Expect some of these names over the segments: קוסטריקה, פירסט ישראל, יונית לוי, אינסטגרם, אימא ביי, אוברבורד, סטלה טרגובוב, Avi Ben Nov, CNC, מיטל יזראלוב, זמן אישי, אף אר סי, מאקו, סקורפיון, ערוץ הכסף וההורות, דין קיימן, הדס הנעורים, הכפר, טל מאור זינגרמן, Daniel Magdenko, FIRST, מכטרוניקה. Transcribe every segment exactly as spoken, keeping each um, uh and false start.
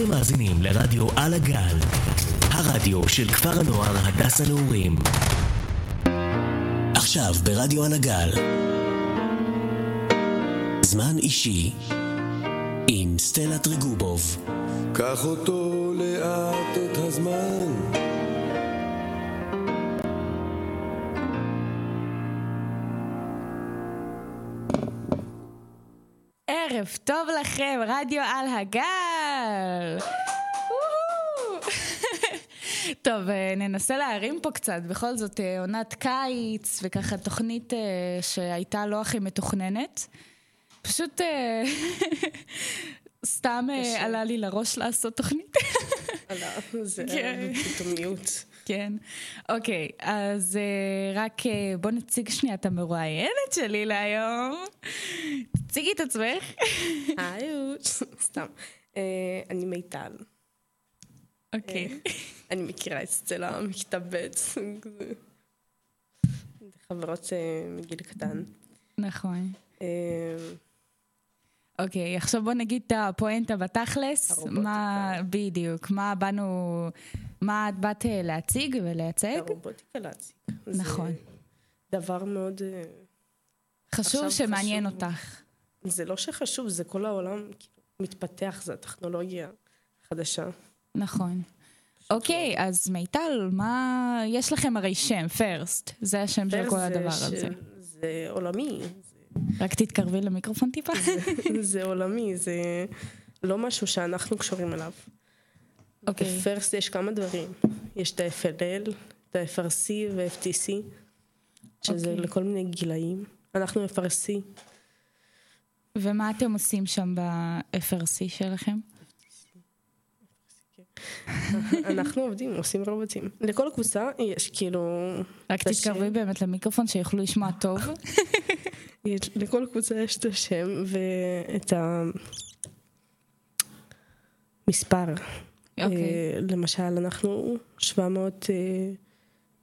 אתם מאזינים לרדיו על הגל, הרדיו של כפר הנוער הדס הנעורים. עכשיו ברדיו על הגל, זמן אישי עם סטלה טרגובוב. קח אותו לאט את הזמן, ערב טוב לכם, רדיו על הגל. טוב, ננסה להרים פה קצת, בכל זאת עונת קיץ וככה תוכנית שהייתה לא הכי מתוכננת, פשוט סתם עלה לי לראש לעשות תוכנית. עלה, זה פתאומיות. כן, אוקיי, אז רק בוא נציג שנייה את המרואיינת שלי להיום. תציגי את עצמך. היוש, סתם. אני מיטל. אוקיי. אני מכירה את סטלה, מכתבת. חברות מגיל קטן. נכון. אוקיי, עכשיו בוא נגיד את הפואנטה בתכלס. מה בדיוק, מה באנו, מה את באת להציג ולייצג? הרובוטיקה להציג. נכון. דבר מאוד... חשוב שמעניין אותך. זה לא שחשוב, זה כל העולם מתפתח, זה הטכנולוגיה החדשה. נכון. אוקיי, אז מיטל, מה... יש לכם הרי שם, פירסט. זה השם של כל הדבר הזה. זה עולמי. רק תתקרבי למיקרופון טיפה. זה עולמי, זה לא משהו שאנחנו קשורים אליו. אוקיי. פירסט יש כמה דברים. יש את ה-אף אל אל, את ה-אף אר סי וה-אף טי סי, שזה לכל מיני גילאים. אנחנו אף אר סי. ומה אתם עושים שם ב-אף אר סי שלכם? אנחנו עובדים, עושים רובוטים. לכל קבוצה יש כאילו... רק תתקרבי באמת למיקרופון שיוכלו לשמוע טוב. לכל קבוצה יש את השם ואת המספר. למשל, אנחנו שבע מאות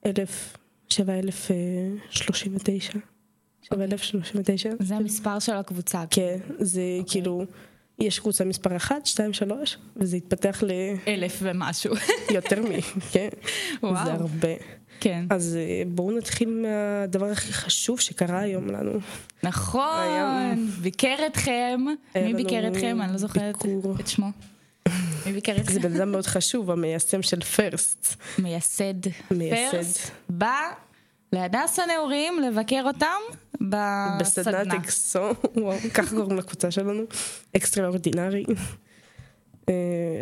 אלף, שבע אלף שלושים ותשע. שבע אלף שלושים ותשע. זה המספר של הקבוצה. כן, זה כאילו... יש קבוצה מספר אחת, שתיים, שלוש, וזה התפתח ל... אלף ומשהו. יותר מי, כן. וואו. זה הרבה. כן. אז בואו נתחיל מהדבר הכי חשוב שקרה היום לנו. נכון. ביקר אתכם. מי ביקר אתכם? אני לא זוכרת את שמו. מי ביקר אתכם? זה בן אדם מאוד חשוב, המייסם של פירסט. מייסד. פירסט. בא להדס הנעורים לבקר אותם. בסדנת אקסו, כך קוראים לקבוצה שלנו, אקסטרה אורדינרי,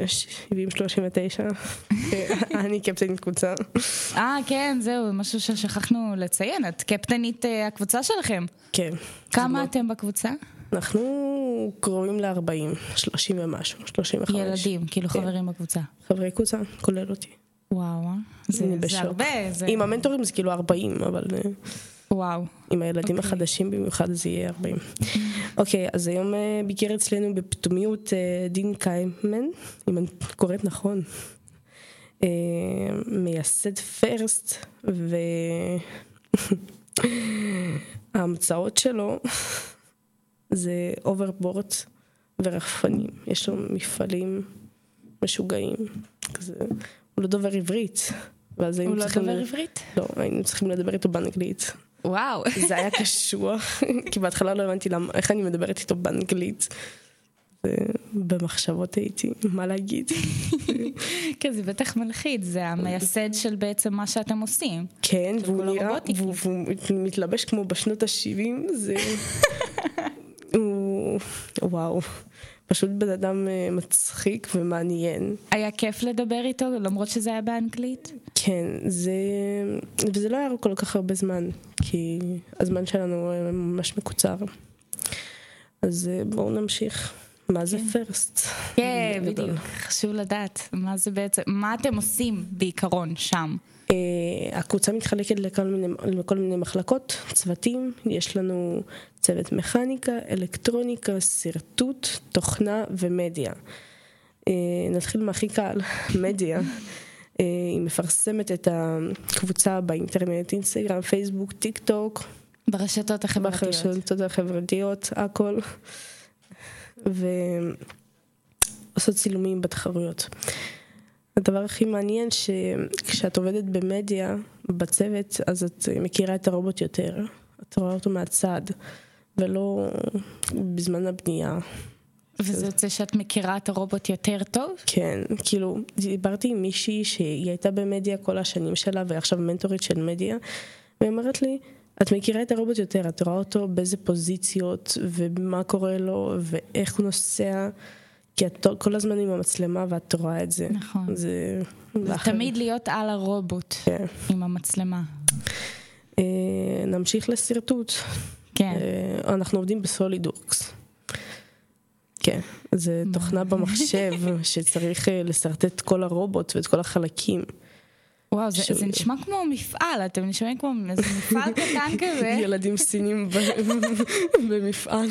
שבעים שלושים ותשע, אני קפטנית קבוצה. אה, כן, זהו, משהו ששכחנו לציין, את קפטנית הקבוצה שלכם. כן. כמה אתם בקבוצה? אנחנו קרובים ל-ארבעים, שלושים ומשהו, שלושים וחמש. ילדים, כאילו חברים בקבוצה. חברי קבוצה, כולל אותי. וואו, זה הרבה. עם המנטורים זה כאילו ארבעים, אבל... וואו. עם הילדים okay. החדשים במיוחד זה יהיה ארבעים. אוקיי, okay, אז היום uh, ביקר אצלנו בפתאומיות uh, דין קיימן, אם אני קוראת נכון, uh, מייסד פירסט, וההמצאות שלו זה אוברבורד ורחפנים. יש לו מפעלים משוגעים, כזה. הוא לא דובר עברית. הוא לא דובר עברית? לא, היינו צריכים לדבר איתו באנגלית. וואו. זה היה קשוח, כי בהתחלה לא הבנתי איך אני מדברת איתו באנגלית. במחשבות הייתי, מה להגיד? כן, זה בטח מלחיץ, זה המייסד של בעצם מה שאתם עושים. כן, והוא נראה, והוא מתלבש כמו בשנות ה-שבעים, זה... וואו. פשוט בן אדם מצחיק ומעניין. היה כיף לדבר איתו, למרות שזה היה באנגלית? כן, זה... וזה לא היה כל כך הרבה זמן, כי הזמן שלנו ממש מקוצר. אז בואו נמשיך. מה זה פירסט? כן, בדיוק. חשוב לדעת. מה זה בעצם... מה אתם עושים בעיקרון שם? הקבוצה מתחלקת לכל מיני מחלקות, צוותים. יש לנו צוות מכניקה, אלקטרוניקה, שרטוט, תוכנה ומדיה. נתחיל מהכי קל, מדיה. היא מפרסמת את הקבוצה באינטרנט, אינסטגרם, פייסבוק, טיק טוק. ברשתות החברתיות. ברשתות החברתיות, הכל. ו... עושות צילומים בתחרויות. הדבר הכי מעניין שכשאת עובדת במדיה, בצוות, אז את מכירה את הרובוט יותר. את רואה אותו מהצד, ולא בזמן הבנייה. וזה יוצא שאת מכירה את הרובוט יותר טוב? כן, כאילו, דיברתי עם מישהי שהיא הייתה במדיה כל השנים שלה, ועכשיו מנטורית של מדיה, והיא אמרת לי, את מכירה את הרובוט יותר, את רואה אותו באיזה פוזיציות, ומה קורה לו, ואיך הוא נוסע, כי את כל הזמן עם המצלמה, ואת רואה את זה. נכון. זה תמיד להיות על הרובוט, עם המצלמה. נמשיך לסרטוט. כן. אנחנו עובדים בסולידוורקס. כן, זה תוכנה במחשב שצריך לסרטט כל הרובוט ואת כל החלקים. וואו, זה, ש... זה נשמע כמו מפעל, אתם נשמעים כמו איזה מפעל קטן כזה. ילדים סינים ב... במפעל.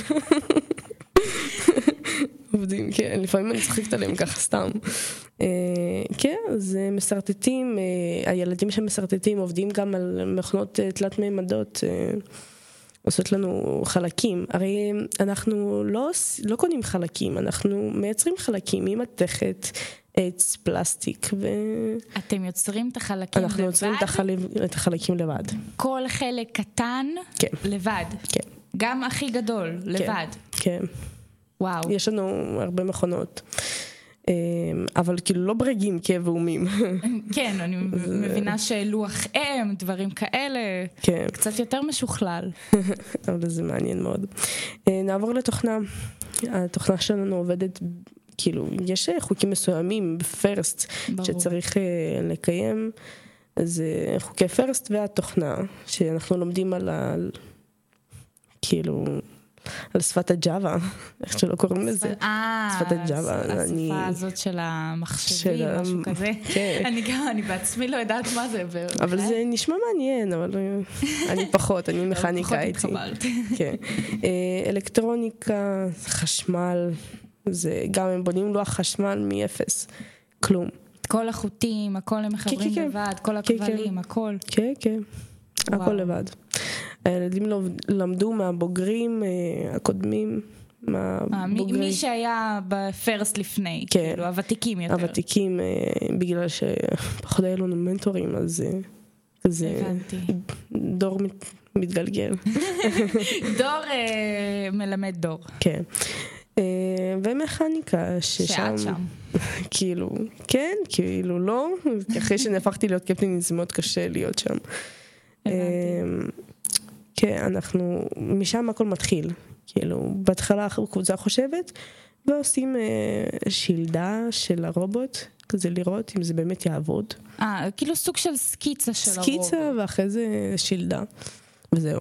עובדים, כן, לפעמים אני צחקת עליהם ככה סתם. Uh, כן, אז מסרטטים, uh, הילדים שמסרטטים עובדים גם על מכונות uh, תלת מימדות, uh, עושות לנו חלקים. הרי אנחנו לא, לא קונים חלקים, אנחנו מייצרים חלקים ממתכת, עץ, פלסטיק. ו... אתם יוצרים את החלקים אנחנו לבד? אנחנו יוצרים את, החל... את החלקים לבד. כל חלק קטן כן. לבד? כן. גם הכי גדול, כן. לבד? כן. וואו. יש לנו הרבה מכונות. אבל כאילו לא ברגים כבאומים. כן, אני מבינה שלוח אם, דברים כאלה, קצת יותר משוכלל. אבל זה מעניין מאוד. נעבור לתוכנה. התוכנה שלנו עובדת, כאילו, יש חוקים מסוימים בפירסט, שצריך לקיים. זה חוקי פירסט והתוכנה, שאנחנו לומדים על ה... כאילו... על שפת הג'אווה, איך שלא קוראים לזה, שפת הג'אווה. השפה הזאת של המחשבים, משהו כזה. אני גם, אני בעצמי לא יודעת מה זה. אבל זה נשמע מעניין, אבל אני פחות, אני מכניקה איתי. אלקטרוניקה, חשמל, גם הם בונים לוח חשמל מאפס, כלום. כל החוטים, הכל הם מחברים לבד, כל הכבלים, הכל. כן, כן, הכל לבד. הילדים למדו מהבוגרים הקודמים, מי שהיה בפרסט לפני, כאילו, הוותיקים יותר. הוותיקים, בגלל שפחות היו לנו מנטורים, אז זה דור מתגלגל. דור מלמד דור. כן. ומכניקה ששם, כאילו, כן, כאילו לא, אחרי שנהפכתי להיות קפטנית, זה מאוד קשה להיות שם. כן, אנחנו, משם הכל מתחיל, כאילו, בהתחלה הקבוצה חושבת, ועושים אה, שילדה של הרובוט, כזה לראות אם זה באמת יעבוד. אה, כאילו סוג של סקיצה של סקיצה הרובוט. סקיצה ואחרי זה שילדה, וזהו.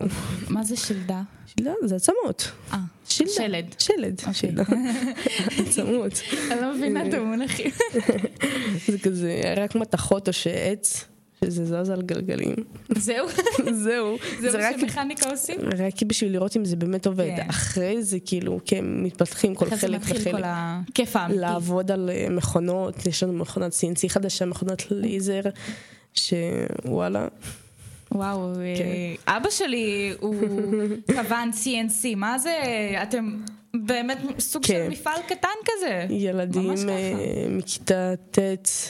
מה זה שילדה? שילדה, זה עצמות. אה, שילדה. שלד. שלד, okay. שילדה. עצמות. אני לא מבינה את המונחים. זה כזה, רק מתחות או שעץ. שזה זז על גלגלים. זהו? זהו. זה מה שמכניקה עושים? רק בשביל לראות אם זה באמת עובד. אחרי זה כאילו, כן, מתפתחים כל חלק וחלק. כיף האמיתי. לעבוד על מכונות, יש לנו מכונת סי אן סי חדשה, מכונת לייזר, שוואלה. וואו, אבא שלי הוא כוון סי אן סי, מה זה? אתם באמת סוג של מפעל קטן כזה. ילדים מכיתה ט'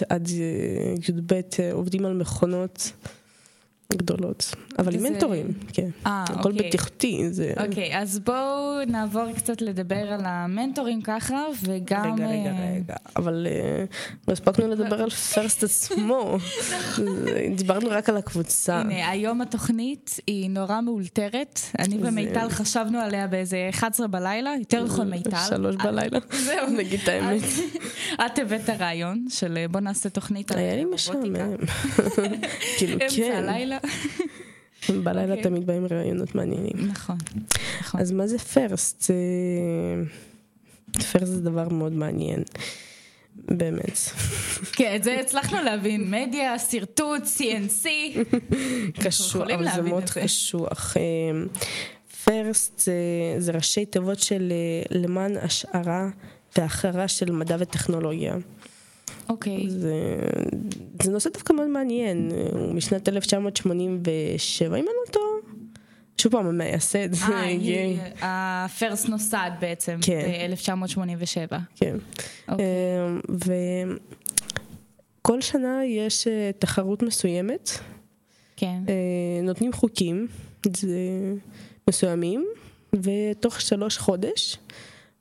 עד י"ב עובדים על מכונות גדולות, אבל עם מנטורים, כן. הכל בטיחותי. אוקיי, אז בואו נעבור קצת לדבר על המנטורים ככה, וגם... רגע, רגע, רגע, אבל לא הספקנו לדבר על פירסט עצמו. דיברנו רק על הקבוצה. הנה, היום התוכנית היא נורא מאולתרת. אני ומיטל חשבנו עליה באיזה אחת עשרה בלילה, יותר לכל מיטל. שלוש בלילה, נגיד את האמת. את הבאת הרעיון של בוא נעשה תוכנית על רובוטיקה. כאילו, כן. הלילה. בלילה תמיד באים רעיונות מעניינים. נכון. אז מה זה פירסט? פירסט זה דבר מאוד מעניין. באמת. כן, את זה הצלחנו להבין. מדיה, סרטוט, סי אן סי. קשוח, אבל זה מאוד קשוח. פירסט זה ראשי תיבות של למען השערה והאחרה של מדע וטכנולוגיה. אוקיי. זה, זה נושא דווקא מאוד מעניין, הוא משנת אלף תשע מאות שמונים ושבע, אם אני לא טועה, שוב פעם המייסד. הפרסט נוסד בעצם, ב-אלף תשע מאות שמונים ושבע. כן. וכל שנה יש תחרות מסוימת. כן. נותנים חוקים מסוימים, ותוך שלוש חודש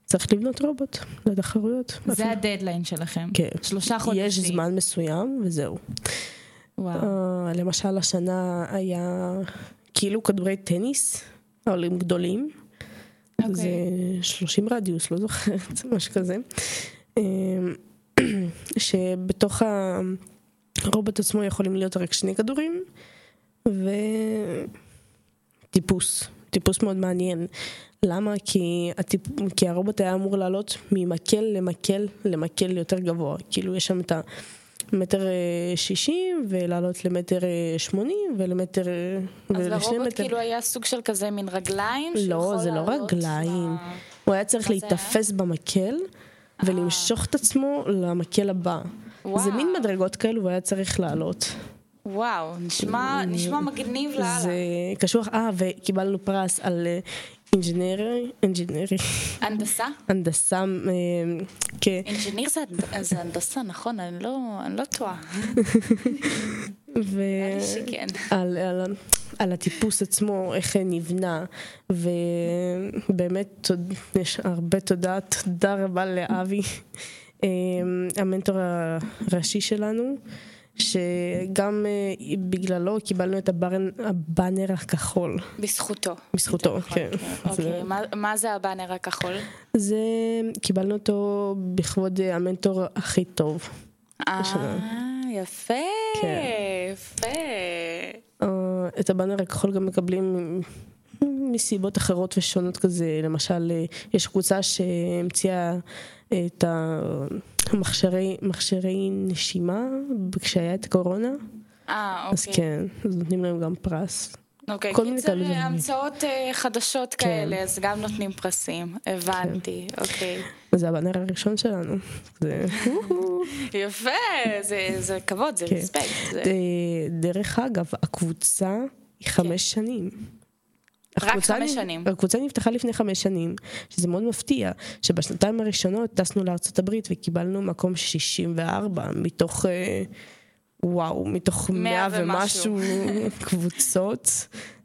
צריך לבנות רובוט לתחרויות. זה הדדליין שלכם. כן. שלושה חודשים. יש זמן מסוים וזהו. וואו. למשל השנה היה כאילו כדורי טניס, העולים גדולים. אוקיי. זה שלושים רדיוס, לא זוכרת, משהו כזה. שבתוך הרובוט עצמו יכולים להיות רק שני כדורים, וטיפוס. טיפוס מאוד מעניין. למה? כי, הטיפ... כי הרובוט היה אמור לעלות ממקל למקל למקל יותר גבוה. כאילו יש שם את המטר שישים ולעלות למטר שמונים ולמטר... אז לרובוט מטר... כאילו היה סוג של כזה מין רגליים? לא, זה לא רגליים. מה... הוא היה צריך להתאפס במקל ולמשוך את עצמו למקל הבא. וואו. זה מין מדרגות כאלו והיה צריך לעלות. וואו, נשמע, נשמע מגניב לאללה. זה קשוח, אה, וקיבלנו פרס על אינג'נרי, אינג'נרי. הנדסה? הנדסה, כן. אינג'ניר זה הנדסה, נכון, אני לא טועה. ועל הטיפוס עצמו, איך נבנה, ובאמת יש הרבה תודה, תודה רבה לאבי, המנטור הראשי שלנו, שגם בגללו קיבלנו את הבאנר הכחול. בזכותו. בזכותו, כן. אוקיי, מה זה הבאנר הכחול? זה, קיבלנו אותו בכבוד המנטור הכי טוב. אה, יפה, יפה. את הבאנר הכחול גם מקבלים מסיבות אחרות ושונות כזה. למשל, יש קבוצה שהמציאה את ה... מכשירי, מכשירי נשימה כשהיה את הקורונה. אה, אוקיי. אז כן, אז נותנים להם גם פרס. אוקיי, קיצר המצאות חדשות כאלה, אז גם נותנים פרסים. הבנתי, אוקיי. זה הבנר הראשון שלנו. יפה, זה כבוד, זה רספקט. דרך אגב, הקבוצה היא חמש שנים. רק חמש שנים. הקבוצה נפתחה לפני חמש שנים, שזה מאוד מפתיע, שבשנתיים הראשונות טסנו לארצות הברית וקיבלנו מקום שישים וארבע מתוך, וואו, מתוך מאה ומשהו קבוצות,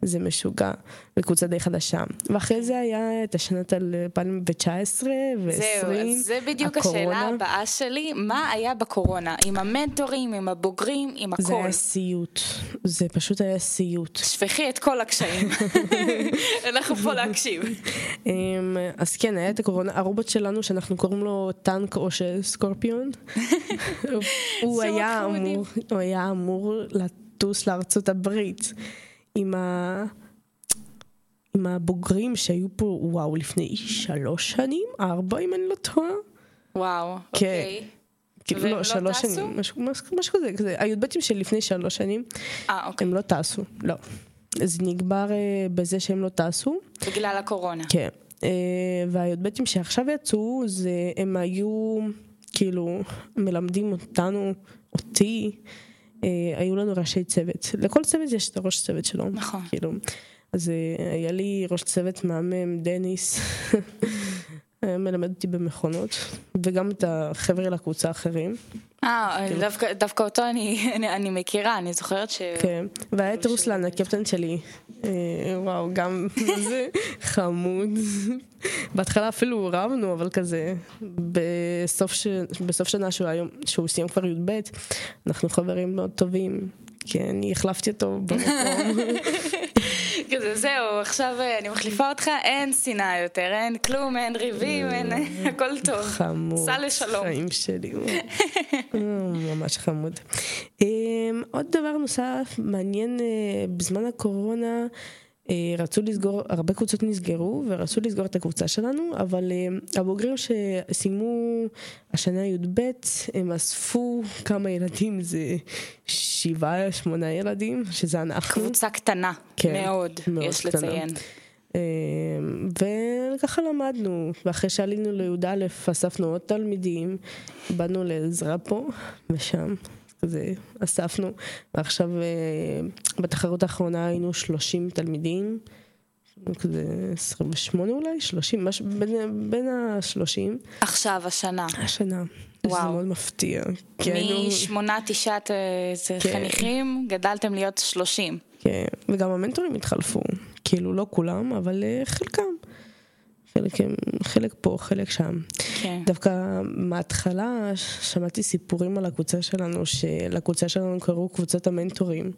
זה משוגע, וקבוצה די חדשה. ואחרי זה היה את השנת אלפיים תשע עשרה ו-עשרים. זהו, זה בדיוק השאלה הבאה שלי, מה היה בקורונה? עם המנטורים, עם הבוגרים, עם הכל. זה היה סיוט, זה פשוט היה סיוט. שפכי את כל הקשיים, אנחנו פה להקשיב. אז כן, היה את הקורונה, הרובוט שלנו שאנחנו קוראים לו טנק או סקורפיון, הוא היה אמור לטוס לארצות הברית. עם ה... עם הבוגרים שהיו פה, וואו, לפני שלוש שנים, ארבע, אם אני לא טועה. וואו, אוקיי. לא, שלוש שנים, משהו כזה. היודבטים של לפני שלוש שנים, הם לא טסו, לא. זה נגבר בזה שהם לא טסו. בגלל הקורונה. כן. והיודבטים שעכשיו יצאו, הם היו, כאילו, מלמדים אותנו, אותי, היו לנו ראשי צוות. לכל צוות יש את הראש צוות שלו. נכון. כאילו. אז היה לי ראש צוות מהמם, דניס, מלמד אותי במכונות, וגם את החבר'ה לקבוצה האחרים. אה, דווקא אותו אני מכירה, אני זוכרת ש... כן, והיה את רוסלן, הקפטן שלי. וואו, גם זה חמוד. בהתחלה אפילו רבנו, אבל כזה, בסוף שנה שהוא סיים כבר י"ב, אנחנו חברים מאוד טובים, כי אני החלפתי אותו במקום. כזה, זהו, עכשיו אני מחליפה אותך, אין סינה יותר, אין כלום, אין ריבים, אין, הכל טוב. חמוד. סע לשלום. חיים שלי. ממש חמוד. עוד דבר נוסף, מעניין, בזמן הקורונה, רצו לסגור, הרבה קבוצות נסגרו, ורצו לסגור את הקבוצה שלנו, אבל הבוגרים שסיימו השנה י"ב, הם אספו כמה ילדים, זה שבעה, שמונה ילדים, שזה אנחנו. קבוצה קטנה, כן, מאוד, מאוד, יש קטנה. לציין. וככה למדנו, ואחרי שעלינו ליהודה א', אספנו עוד תלמידים, באנו לעזרה פה ושם. זה אספנו, ועכשיו בתחרות האחרונה היינו שלושים תלמידים עשרים ושמונה אולי, שלושים, משהו בין, בין השלושים. עכשיו, השנה. השנה. וואו. זה מאוד מפתיע. משמונה, תשעה חניכים, גדלתם להיות שלושים. כן, וגם המנטורים התחלפו. כאילו, לא כולם, אבל חלקם. חלק, חלק פה, חלק שם. כן. דווקא מההתחלה שמעתי סיפורים על הקבוצה שלנו, שלקבוצה שלנו קראו קבוצת המנטורים,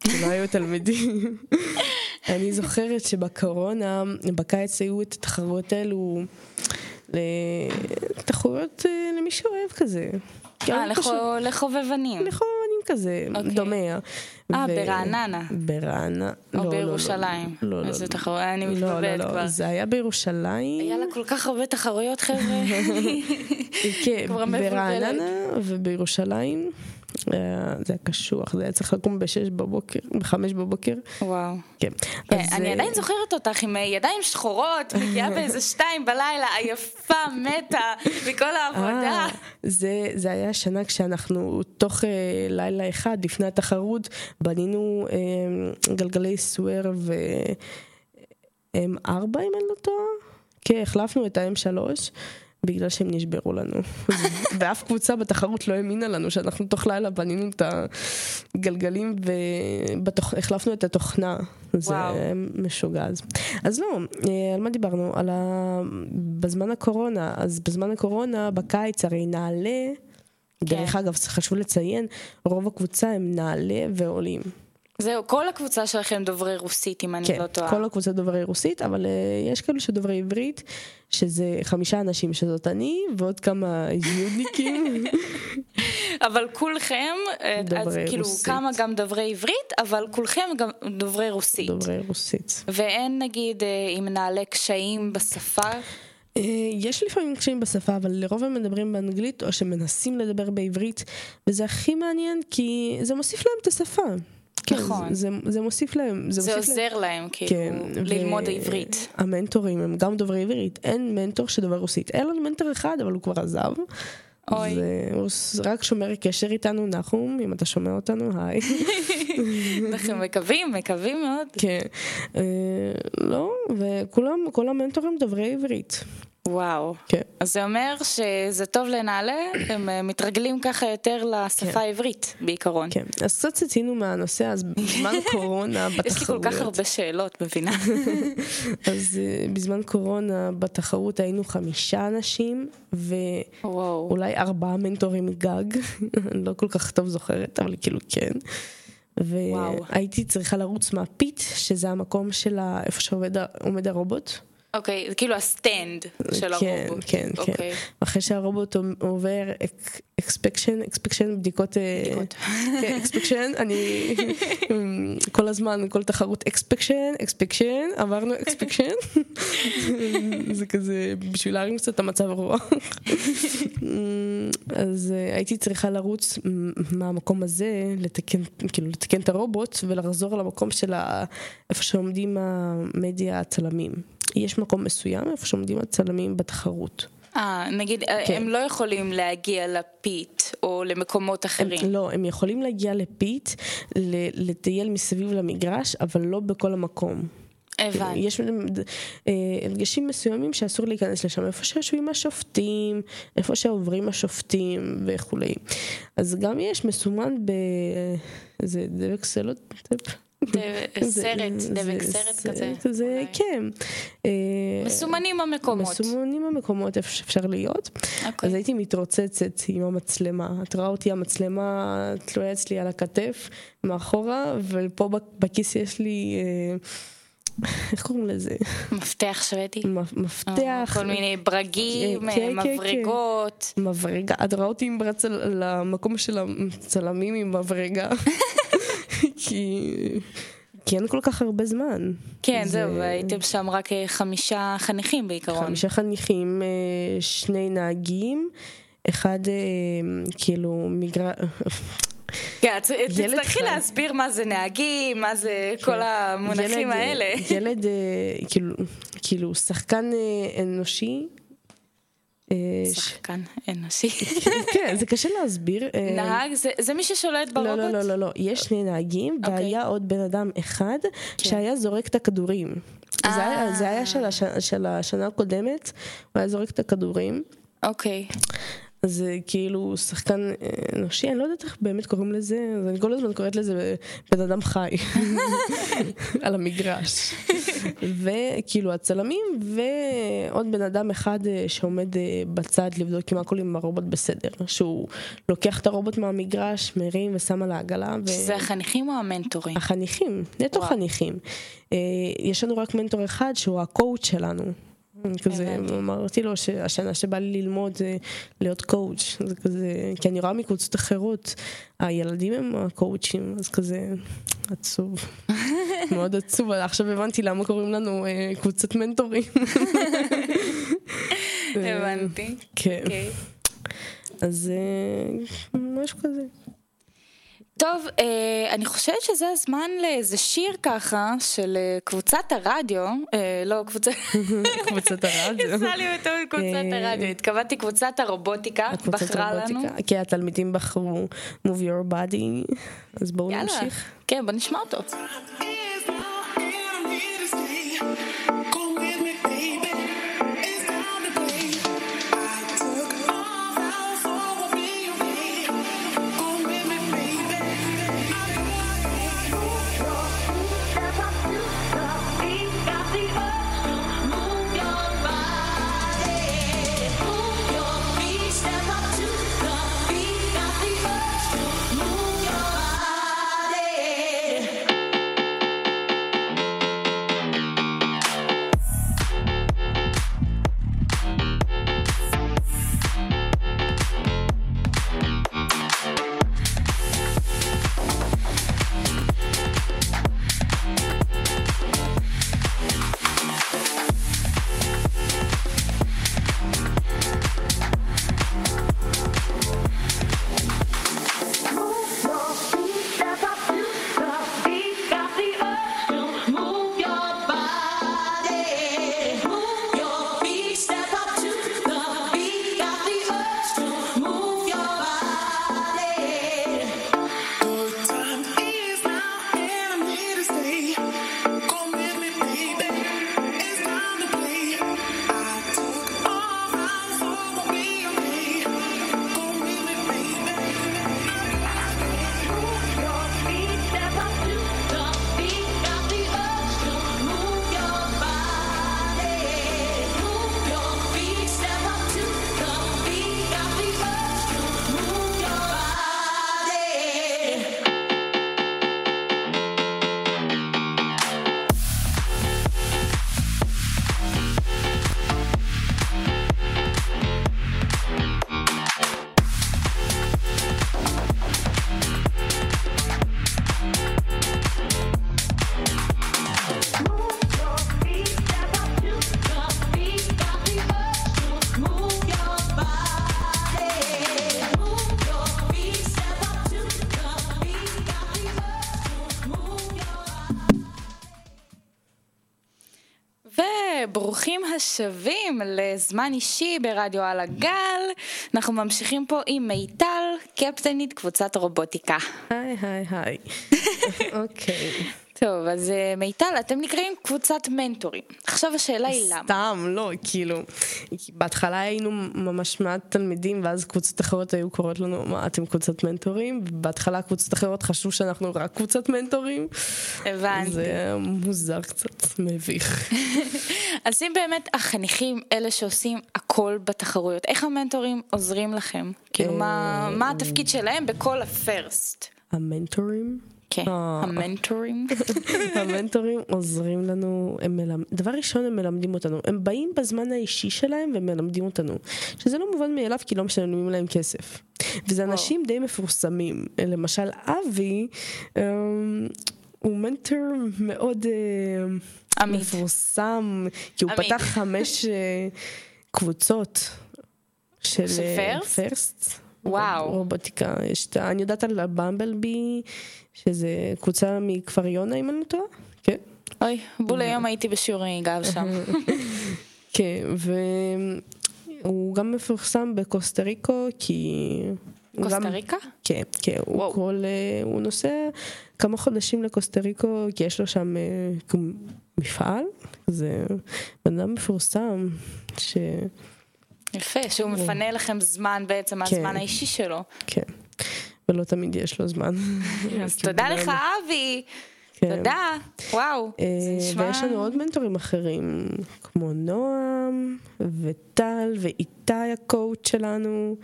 כי לא היו תלמידים. אני זוכרת שבקורונה, בקיץ היו את התחרויות האלו, תחרויות למי שאוהב כזה. אה, לחובבנים. לחובבנים כזה, דומה. אה, ברעננה. ברעננה. או בירושלים. לא, לא. איזה תחרויה, אני מתבלבלת כבר. זה היה בירושלים. היה לה כל כך הרבה תחרויות, חבר'ה. כן, ברעננה ובירושלים. זה היה קשוח, זה היה צריך לקום בשש בבוקר, בחמש בבוקר. וואו. כן. אני עדיין זוכרת אותך עם ידיים שחורות, מגיעה באיזה שתיים בלילה, עייפה, מתה, מכל העבודה. זה היה שנה כשאנחנו, תוך לילה אחד, לפני התחרות, בנינו גלגלי סוואר ו-אם ארבע, אם אני לא טועה. כן, החלפנו את ה-אם שלוש. בגלל שהם נשברו לנו. ואף קבוצה בתחרות לא האמינה לנו, שאנחנו תוך לילה בנינו את הגלגלים, והחלפנו את התוכנה. זה משוגע. אז לא, על מה דיברנו? בזמן הקורונה. אז בזמן הקורונה, בקיץ, הרי נעלה, דרך אגב, חשוב לציין, רוב הקבוצה הם נעלה ועולים. זהו, כל הקבוצה שלכם דוברי רוסית, אם אני לא טועה. כן, כל הקבוצה דוברי רוסית, אבל יש כאלו שדוברי עברית, שזה חמישה אנשים שזאת אני, ועוד כמה יהודניקים. אבל כולכם, אז כאילו כמה גם דוברי עברית, אבל כולכם גם דוברי רוסית. דוברי רוסית. ואין נגיד, אם נעלה קשיים בשפה? יש לפעמים קשיים בשפה, אבל לרוב הם מדברים באנגלית, או שמנסים לדבר בעברית, וזה הכי מעניין, כי זה מוסיף להם את השפה. נכון. זה, זה מוסיף להם. זה, זה מוסיף עוזר להם, להם כאילו, כן, ללמוד העברית. המנטורים הם גם דוברי עברית. אין מנטור שדובר רוסית. אין לנו מנטור אחד, אבל הוא כבר עזב. אוי. זה, הוא רק שומר קשר איתנו, נחום, אם אתה שומע אותנו, היי. אנחנו מקווים, מקווים מאוד. כן. אה, לא, וכולם, כל המנטורים דוברי עברית. וואו. כן. אז זה אומר שזה טוב לנעלה, הם מתרגלים ככה יותר לשפה העברית, בעיקרון. כן. אז קצת סצינו מהנושא, אז בזמן קורונה בתחרות. יש לי כל כך הרבה שאלות, מבינה. אז בזמן קורונה בתחרות היינו חמישה אנשים, ואולי ארבעה מנטורים גג, לא כל כך טוב זוכרת, אבל כאילו כן. והייתי צריכה לרוץ מהפית, שזה המקום שלה, איפה שעומד הרובוט. אוקיי, זה כאילו הסטנד של הרובוט. כן, כן, כן. אחרי שהרובוט עובר אקספקשן, אקספקשן, בדיקות... בדיקות. כן, אקספקשן, אני... כל הזמן, כל תחרות אקספקשן, אקספקשן, עברנו אקספקשן. זה כזה, בשביל להרים קצת את המצב הרוח. אז הייתי צריכה לרוץ מהמקום הזה, לתקן, כאילו, לתקן את הרובוט, ולחזור למקום של איפה שעומדים המדיה הצלמים. יש מקום מסוים איפה שעומדים הצלמים בתחרות. אה, נגיד, כן. הם לא יכולים להגיע לפית או למקומות אחרים. הם, לא, הם יכולים להגיע לפית, לטייל מסביב למגרש, אבל לא בכל המקום. הבנתי. יש הרגשים מסוימים שאסור להיכנס לשם, איפה שיושבים השופטים, איפה שעוברים השופטים וכו'. אז גם יש מסומן ב... זה דבק סלוט? סרט, דבק סרט כזה. כן. מסומנים המקומות. מסומנים המקומות איפה שאפשר להיות. אז הייתי מתרוצצת עם המצלמה. את רואה אותי, המצלמה תלויה אצלי על הכתף, מאחורה, ופה בכיס יש לי... איך קוראים לזה? מפתח שוודי. מפתח. כל מיני ברגים, מברגות. מברגה. את רואה אותי עם ברצל למקום של הצלמים עם מברגה. כי... כי אין כל כך הרבה זמן. כן, זה... זהו, הייתם שם רק חמישה חניכים בעיקרון. חמישה חניכים, שני נהגים, אחד כאילו מגרע... כן, תצטרכי להסביר מה זה נהגים, מה זה כל המונחים האלה. ילד, כאילו, שחקן אנושי, שחקן אנושי. כן, זה קשה להסביר. נהג, זה מי ששולט ברובוט? לא, לא, לא, לא, יש שני נהגים, והיה עוד בן אדם אחד שהיה זורק את הכדורים. זה היה של השנה הקודמת, הוא היה זורק את הכדורים. אוקיי. זה כאילו שחקן אנושי, אני לא יודעת איך באמת קוראים לזה, אז אני כל הזמן קוראת לזה בן אדם חי על המגרש, וכאילו הצלמים ועוד בן אדם אחד שעומד בצד לבדוק כמעט כל עם הרובוט בסדר, שהוא לוקח את הרובוט מהמגרש, מרים ושם על העגלה. זה החניכים או המנטורים? החניכים, נטו חניכים. יש לנו רק מנטור אחד שהוא הקואוץ' שלנו, כזה, אמרתי לו שהשנה שבא לי ללמוד להיות קואוץ', זה כזה, כי אני רואה מקבוצות אחרות, הילדים הם הקואוצ'ים, אז כזה עצוב, מאוד עצוב. עכשיו הבנתי למה קוראים לנו קבוצת מנטורים. הבנתי. כן. אז משהו כזה. טוב, אני חושבת שזה הזמן לאיזה שיר ככה של קבוצת הרדיו, לא קבוצת קבוצת הרדיו. יצא לי אותו קבוצת הרדיו, התכוונתי קבוצת הרובוטיקה, בחרה לנו. כי התלמידים בחרו Move Your Body, אז בואו נמשיך. כן, בוא נשמע אותו. ברוכים השבים לזמן אישי ברדיו על הגל. אנחנו ממשיכים פה עם מיטל, קפטנית קבוצת רובוטיקה. היי היי היי. אוקיי. טוב, אז מיטל, אתם נקראים קבוצת מנטורים. עכשיו השאלה היא למה. סתם, לא, כאילו, בהתחלה היינו ממש מעט תלמידים, ואז קבוצות אחרות היו קוראות לנו, מה, אתם קבוצת מנטורים? בהתחלה קבוצות אחרות חשבו שאנחנו רק קבוצת מנטורים. הבנתי. זה מוזר קצת, מביך. אז אם באמת החניכים אלה שעושים הכל בתחרויות, איך המנטורים עוזרים לכם? כאילו, מה התפקיד שלהם בכל הפירסט? המנטורים? כן, המנטורים המנטורים עוזרים לנו, דבר ראשון הם מלמדים אותנו, הם באים בזמן האישי שלהם ומלמדים אותנו, שזה לא מובן מאליו כי לא משלמים להם כסף, וזה אנשים די מפורסמים. למשל אבי הוא מנטור מאוד מפורסם, כי הוא פתח חמש קבוצות של פירסט רובוטיקה. אני יודעת על הבמבלבי, שזה קבוצה מכפר יונה, אם אני טועה. כן. אוי, בול היום הייתי בשיעורי גב שם. כן, הוא גם מפורסם בקוסטריקו, כי... קוסטריקה? כן, כן, הוא כל... הוא נוסע כמה חודשים לקוסטריקו, כי יש לו שם מפעל, זה אדם מפורסם ש... יפה, שהוא מפנה לכם זמן בעצם, הזמן האישי שלו. כן, ולא תמיד יש לו זמן. אז תודה לך, אבי! תודה, וואו. ויש לנו עוד מנטורים אחרים, כמו נועם, וטל, ואיתי הקואוץ' שלנו.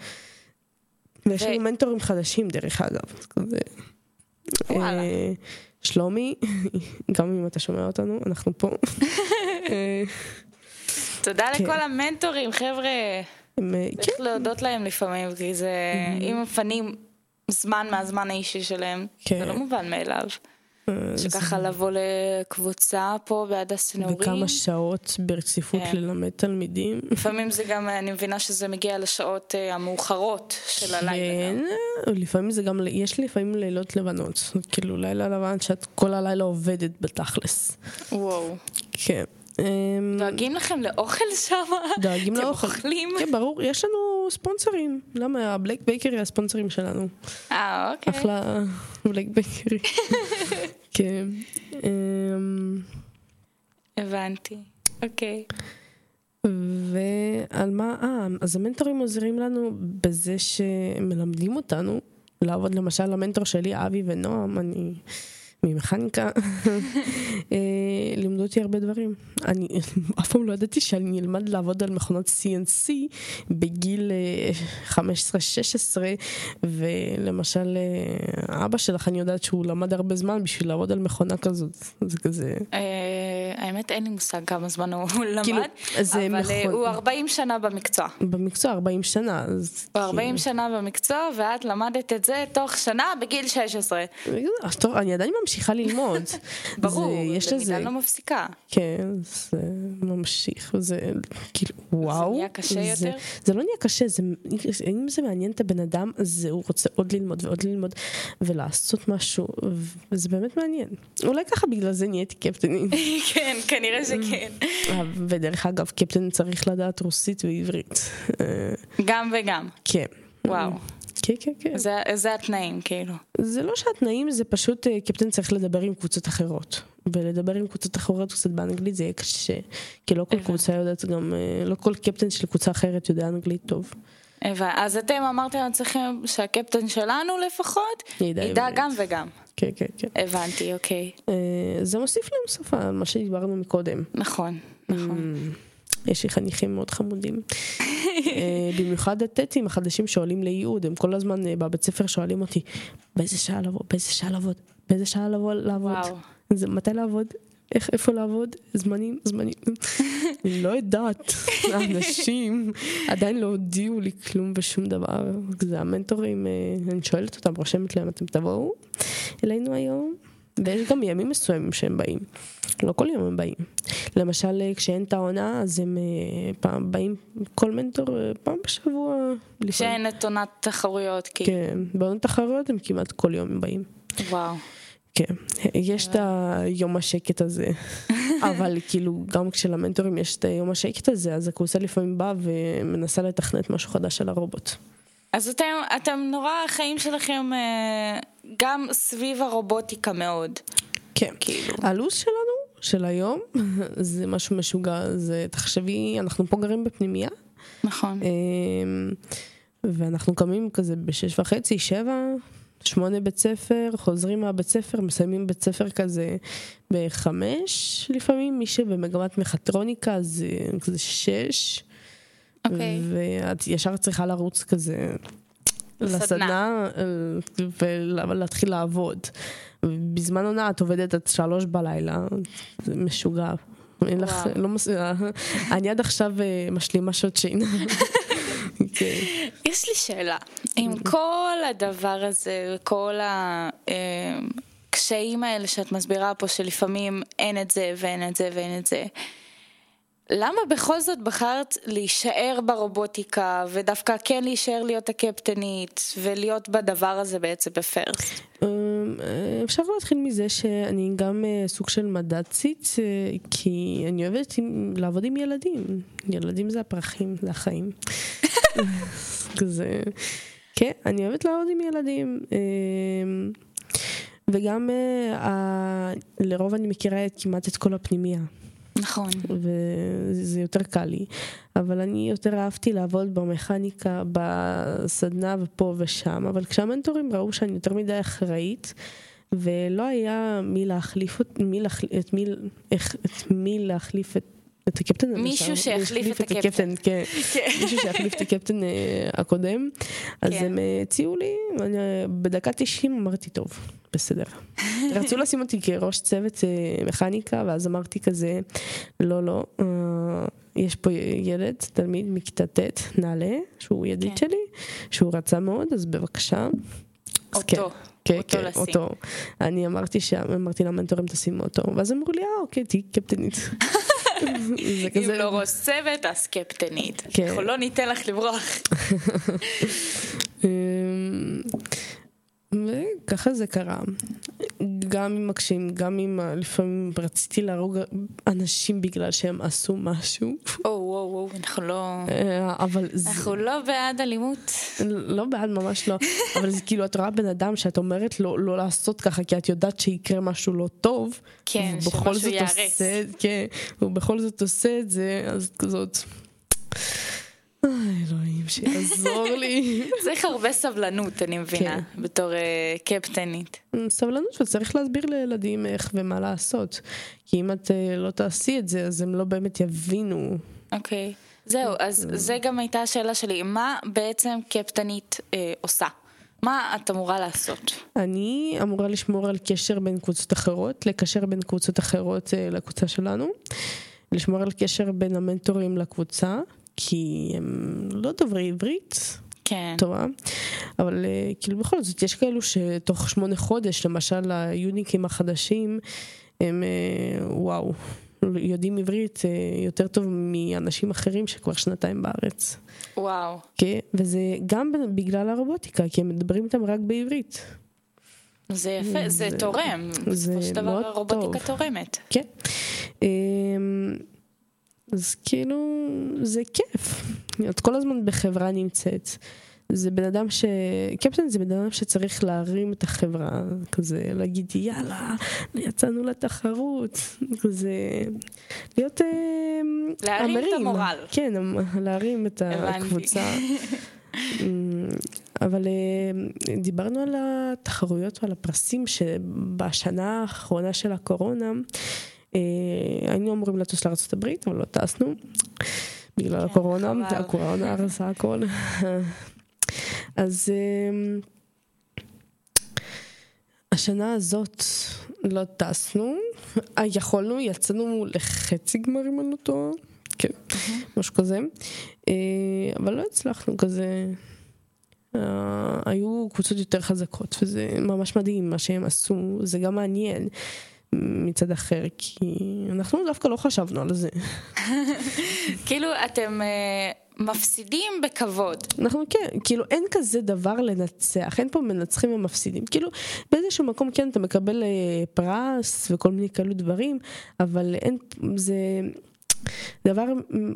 ויש לנו מנטורים חדשים, דרך אגב. וואלה. שלומי, גם אם אתה שומע אותנו, אנחנו פה. תודה לכל המנטורים, חבר'ה. צריך להודות להם לפעמים, כי זה, אם מפנים זמן מהזמן האישי שלהם, זה לא מובן מאליו. שככה לבוא לקבוצה פה בעד הסנורים. וכמה שעות ברציפות ללמד תלמידים. לפעמים זה גם, אני מבינה שזה מגיע לשעות המאוחרות של הלילה. כן, לפעמים זה גם, יש לפעמים לילות לבנות. כאילו לילה לבן שאת כל הלילה עובדת בתכלס. וואו. כן. דואגים לכם לאוכל שם? דואגים לאוכל. אתם אוכלים? כן, ברור, יש לנו ספונסרים. למה? הבלק בייקרי הספונסרים שלנו. אה, אוקיי. אחלה בלק בייקרי. כן. הבנתי. אוקיי. ועל מה? אה, אז המנטורים עוזרים לנו בזה שמלמדים אותנו לעבוד. למשל, המנטור שלי, אבי ונועם, אני... ממכניקה, לימדו אותי הרבה דברים. אני אף פעם לא ידעתי שאני אלמד לעבוד על מכונות סי אן סי בגיל חמש עשרה שש עשרה, ולמשל אבא שלך, אני יודעת שהוא למד הרבה זמן בשביל לעבוד על מכונה כזאת. זה כזה... האמת אין לי מושג כמה זמן הוא למד, אבל הוא ארבעים שנה במקצוע. במקצוע, ארבעים שנה. הוא ארבעים שנה במקצוע, ואת למדת את זה תוך שנה בגיל שש עשרה. אני עדיין ממשיכה ללמוד. ברור, למידה לא מפסיקה. כן, זה ממשיך, זה כאילו, וואו. זה נהיה קשה יותר? זה לא נהיה קשה, אם זה מעניין את הבן אדם, הוא רוצה עוד ללמוד ועוד ללמוד, ולעשות משהו, וזה באמת מעניין. אולי ככה בגלל זה נהייתי קפטנית. כן. כנראה שכן. ודרך אגב, קפטן צריך לדעת רוסית ועברית. גם וגם. כן. וואו. כן, כן, כן. זה התנאים, כאילו. זה לא שהתנאים, זה פשוט קפטן צריך לדבר עם קבוצות אחרות. ולדבר עם קבוצות אחרות קצת באנגלית זה יהיה קשה. כי לא כל קבוצה יודעת גם, לא כל קפטן של קבוצה אחרת יודע אנגלית טוב. אז אתם אמרתם צריכים שהקפטן שלנו לפחות ידע גם וגם. כן, כן, כן. הבנתי, אוקיי. זה מוסיף להם שפה על מה שדיברנו מקודם. נכון, נכון. יש לי חניכים מאוד חמודים. במיוחד הטטים החדשים שואלים לייעוד, הם כל הזמן בבית ספר שואלים אותי, באיזה שעה לעבוד, באיזה שעה לעבוד, באיזה שעה לעבוד, מתי לעבוד, איפה לעבוד, זמנים, זמנים. אני לא יודעת, האנשים עדיין לא הודיעו לי כלום בשום דבר. זה המנטורים, אני שואלת אותם, רושמת להם, אתם תבואו אלינו היום. ויש גם ימים מסוימים שהם באים. לא כל יום הם באים. למשל, כשאין טעונה, אז הם פעם באים, כל מנטור פעם בשבוע. כשאין את עונת תחרויות. כן, בעונת תחרויות הם כמעט כל יום באים. וואו. כן, יש את היום השקט הזה, אבל כאילו גם כשלמנטורים יש את היום השקט הזה, אז הקבוצה לפעמים באה ומנסה לתכנת משהו חדש על הרובוט. אז אתם, אתם נורא, החיים שלכם גם סביב הרובוטיקה מאוד. כן, הלו"ז שלנו, של היום, זה משהו משוגע, זה תחשבי, אנחנו פה גרים בפנימיה. נכון. ואנחנו קמים כזה בשש וחצי, שבע... שמונה בית ספר, חוזרים מהבית ספר, מסיימים בית ספר כזה בחמש, לפעמים מי שבמגמת מכטרוניקה זה כזה שש, okay. ואת ישר צריכה לרוץ כזה לסדנה, ולהתחיל לעבוד. בזמן עונה את עובדת עד שלוש בלילה, זה משוגע. לך, לא מס... אני עד עכשיו משלימה שעות שינה. יש לי שאלה, עם כל הדבר הזה, כל הקשיים האלה שאת מסבירה פה, שלפעמים אין את זה ואין את זה ואין את זה, למה בכל זאת בחרת להישאר ברובוטיקה, ודווקא כן להישאר להיות הקפטנית, ולהיות בדבר הזה בעצם בפרסט? אפשר להתחיל מזה שאני גם סוג של מדעצית, כי אני אוהבת לעבוד עם ילדים. ילדים זה הפרחים, זה החיים. כזה. כן, אני אוהבת לעבוד עם ילדים. וגם לרוב אני מכירה כמעט את כל הפנימיה. נכון. וזה יותר קל לי. אבל אני יותר אהבתי לעבוד במכניקה, בסדנה ופה ושם. אבל כשהמנטורים ראו שאני יותר מדי אחראית, ולא היה מי להחליף את מי, את מי להחליף את, את הקפטן. מישהו שהחליף את הקפטן. כן. מישהו שהחליף את הקפטן הקודם. אז הם הציעו לי, בדקה תשעים אמרתי טוב. בסדר. רצו לשים אותי כראש צוות מכניקה, ואז אמרתי כזה, לא, לא, יש פה ילד, תלמיד מכיתת נעלה, שהוא ידיד שלי, שהוא רצה מאוד, אז בבקשה. אותו. כן, כן, אותו. אני אמרתי למנטורים תשימו אותו, ואז אמרו לי, אה, אוקיי, תהי קפטנית. אם לא ראש צוות, אז קפטנית. אנחנו לא ניתן לך לברוח. וככה זה קרה, גם עם מקשים, גם עם לפעמים רציתי להרוג אנשים בגלל שהם עשו משהו. או וואו וואו, אנחנו לא אנחנו לא בעד אלימות, לא בעד, ממש לא. אבל זה כאילו את רואה בן אדם שאת אומרת לו לא לעשות ככה, כי את יודעת שיקרה משהו לא טוב, כן, שמשהו יערס, ובכל זאת עושה את זה. אז כזאת, אלוהים שיעזור לי. צריך הרבה סבלנות, אני מבינה, בתור קפטנית. סבלנות, וצריך להסביר לילדים איך ומה לעשות, כי אם את לא תעשי את זה, אז הם לא באמת יבינו. אוקיי, זהו, אז זה גם הייתה השאלה שלי, מה בעצם קפטנית עושה? מה את אמורה לעשות? אני אמורה לשמור על קשר בין קבוצות אחרות, לקשר בין קבוצות אחרות לקבוצה שלנו, לשמור על קשר בין המנטורים לקבוצה, כי הם לא דוברי עברית, כן. טובה, אבל כאילו בכל זאת יש כאלו שתוך שמונה חודש, למשל היוניקים החדשים, הם וואו, יודעים עברית יותר טוב מאנשים אחרים שכבר שנתיים בארץ. וואו. כן, וזה גם בגלל הרובוטיקה, כי הם מדברים איתם רק בעברית. זה יפה, זה, זה תורם. זה, זה מאוד טוב. הרובוטיקה תורמת. כן. אז כאילו, זה כיף. את כל הזמן בחברה נמצאת. זה בן אדם ש... קפטן זה בן אדם שצריך להרים את החברה. כזה, להגיד, יאללה, יצאנו לתחרות. כזה, להיות אמרים. להרים את המורל. כן, להרים את הקבוצה. אבל דיברנו על התחרויות ועל הפרסים שבשנה האחרונה של הקורונה, היינו אמורים לטוס לארצות הברית, אבל לא טסנו בגלל הקורונה, הקורונה הרסה הכל. אז השנה הזאת לא טסנו, יכולנו, יצאנו לחצי גמרים על אותו, כן, משהו כזה, אבל לא הצלחנו כזה. היו קבוצות יותר חזקות, וזה ממש מדהים מה שהם עשו, זה גם מעניין. מצד אחר, כי אנחנו דווקא לא חשבנו על זה. כאילו אתם מפסידים בכבוד. אנחנו כן, כאילו אין כזה דבר לנצח, אין פה מנצחים ומפסידים. כאילו באיזשהו מקום כן אתה מקבל פרס וכל מיני כאלו דברים, אבל אין, זה דבר,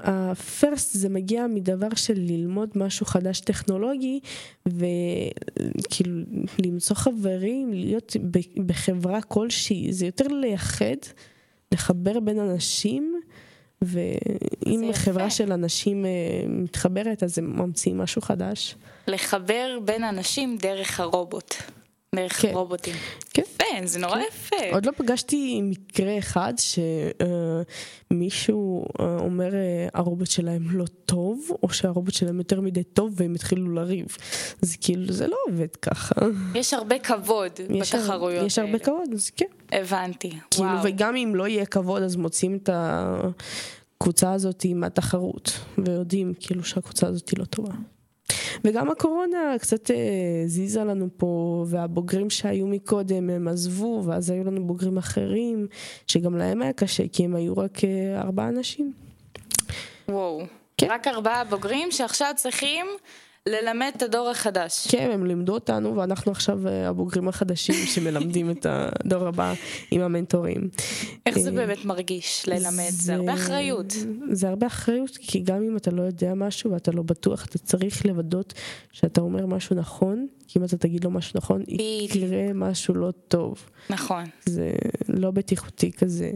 ה-first זה מגיע מדבר של ללמוד משהו חדש טכנולוגי, וכאילו למצוא חברים, להיות בחברה כלשהי, זה יותר לייחד, לחבר בין אנשים, ואם חברה של אנשים מתחברת, אז הם ממציאים משהו חדש. לחבר בין אנשים דרך הרובוט. דרך רובוטים. כן, זה נורא יפה. עוד לא פגשתי מקרה אחד שמישהו אומר הרובוט שלהם לא טוב, או שהרובוט שלהם יותר מדי טוב והם התחילו לריב. אז כאילו זה לא עובד ככה. יש הרבה כבוד בתחרויות. יש הרבה כבוד, אז כן. הבנתי. וגם אם לא יהיה כבוד, אז מוצאים את הקבוצה הזאת עם התחרות, ויודעים כאילו שהקבוצה הזאת היא לא טובה. וגם הקורונה קצת זיזה לנו פה, והבוגרים שהיו מקודם הם עזבו, ואז היו לנו בוגרים אחרים, שגם להם היה קשה, כי הם היו רק ארבעה אנשים. וואו, רק ארבעה בוגרים שעכשיו צריכים ללמד את הדור החדש. כן, הם לימדו אותנו, ואנחנו עכשיו הבוגרים החדשים שמלמדים את הדור הבא עם המנטורים. איך זה באמת מרגיש ללמד? זה הרבה אחריות. זה הרבה אחריות, כי גם אם אתה לא יודע משהו ואתה לא בטוח, אתה צריך לוודות שאתה אומר משהו נכון, כי אם אתה תגיד לו משהו נכון, יקרה משהו לא טוב. נכון. זה לא בטיחותי כזה.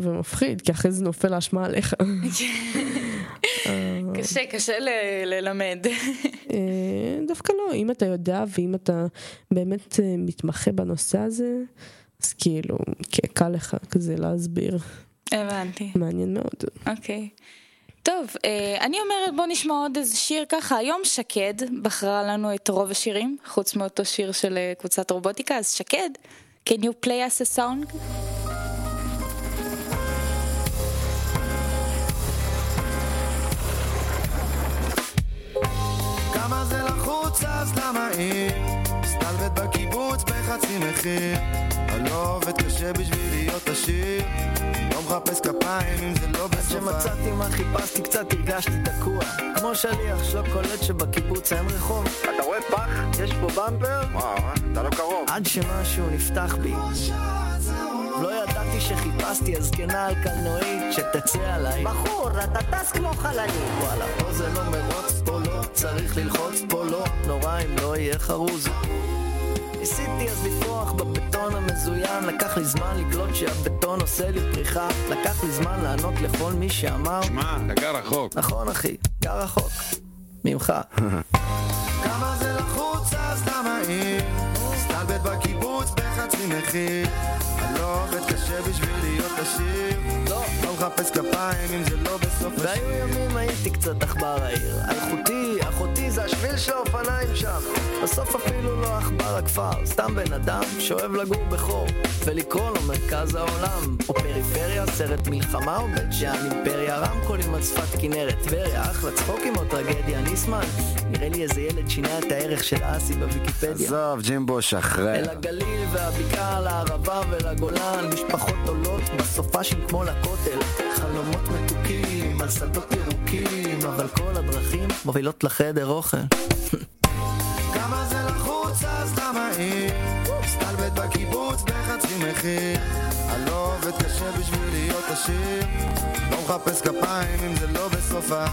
ומפחיד, כי אחרי זה נופל האשמה עליך. קשה, קשה ללמד. דווקא לא, אם אתה יודע ואם אתה באמת מתמחה בנושא הזה, אז כאילו קל לך כזה להסביר. הבנתי. מעניין מאוד. אוקיי. טוב, אני אומרת בוא נשמע עוד איזה שיר ככה. היום שקד בחרה לנו את רוב השירים, חוץ מאותו שיר של קבוצת רובוטיקה, אז שקד, can you play us a song? כמה זה לחוץ אז למה אי סתלבט בקיבוץ בחצי מחיר אני לא עובד קשה בשביל להיות עשיר לא מחפש כפיים אם זה לא בסופה אז שמצאתי מה חיפשתי קצת הרגשתי תקוע כמו שליח שלא קולט שבקיבוץ אין רחוב אתה רואה פח? יש פה במפר? וואו, אתה לא קרוב עד שמשהו נפתח בי לא ידעתי שחיפשתי הזקנה על קלנועית שתצא עליי בחור, אתה טס כמו חללית וואלה, פה זה לא מרוץ, פה לא צריך ללחוץ, פה לא נורא אם לא יהיה חרוז ניסיתי אז לפרוח בבטון המזוין לקח לי זמן לגלות שהבטון עושה לי פריחה לקח לי זמן לענות לכל מי שאמר שמע, אתה גר רחוק נכון אחי, גר רחוק ממך כמה זה לחוץ אז למה עיר סתלבט בקיבוץ בחצי מחיר לא עובד קשה בשביל להיות עשיר לא, לא מחפש כפיים אם זה לא בסוף השיר והיו ימים הייתי קצת אכבר העיר אחותי, אחותי זה השביל של האופניים שם בסוף אפילו לא אכבר הכפר סתם בן אדם שאוהב לגור בחור ולקרוא לו מרכז העולם או פריפריה, סרט מלחמה או בית שאן אימפריה רמקולים על שפת כנרת טבריה, אחלה צחוקים או טרגדיה ניסמן, נראה לי איזה ילד שינה את הערך של אסי בוויקיפדיה עזוב, ג'ימבו שחרר אל הגליל והבקעה על הערבה גולן, משפחות עולות בסופשים כמו לכותל חלומות מתוקים על שדות ירוקים אבל כל הדרכים מובילות לחדר אוכל כמה זה לחוץ אז למה עיר סתלבט בקיבוץ בחצי מחיר אני לא עובד קשה בשביל להיות עשיר לא מחפש כפיים אם זה לא בסופה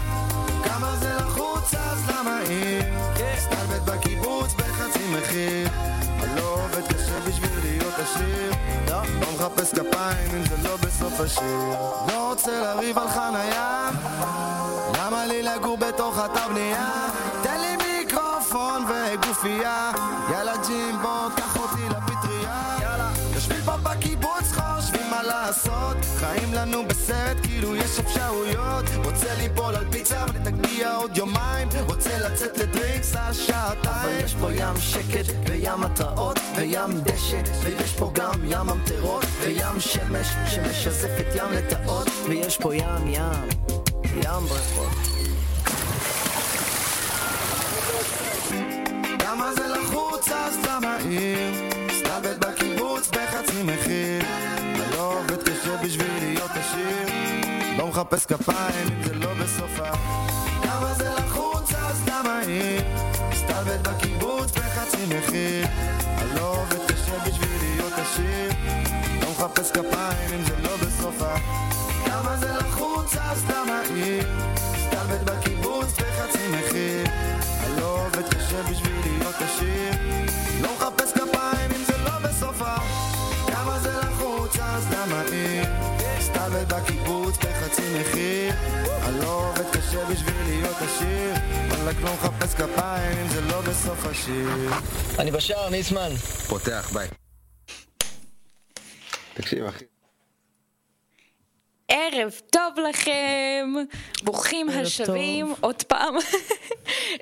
כמה זה לחוץ אז למה עיר סתלבט בקיבוץ בחצי מחיר אני לא עובד קשה בשביל להיות עשיר לא מחפש כפיים אם זה לא בסוף השיר לא רוצה לריב על חנייה למה לי לגור בתוך התבניה תן לי מיקרופון וגופייה יאללה ג'ימבו קח אותי לפטריה יושבים פה בקיבוץ חושבים מה לעשות חיים לנו בסרט כאילו יש אפשרויות רוצה ליפול על פיצה ולתגביע עוד יומיים רוצה לצאת לדריקס על שעתיים אבל יש פה ים שקט וים התרעות וים דשא ויש פה גם ים המטרות וים שמש שמשזף את ים לטעות ויש פה ים ים ים ברכות למה זה לחוץ אז למה עיר סתלבט בקיבוץ בחצי מחיר ולא עובד קשה בשביל להיות עשיר לא מחפש כפיים אם זה לא בסופה למה זה לחוץ אז למה עיר סתלבט בקיבוץ בחצי מחיר לא עובד קשה בשביל להיות עשיר לא מחפש כפיים אם זה לא בסופה למה זה לחוץ אז למה עיר סתלבט בקיבוץ בחצי מחיר לא עובד קשה בשביל להיות עשיר לא מחפש כפיים אם זה לא בסופה כמה זה לחוץ אז למה עיר סתלבט בקיבוץ בחצי מחיר לא עובד קשה בשביל להיות עשיר רק לא מחפש כפיים אם זה לא בסוף השיר אני בשער ניסמן פותח ביי תקשיב אחי ערב טוב לכם, ברוכים השבים, עוד פעם,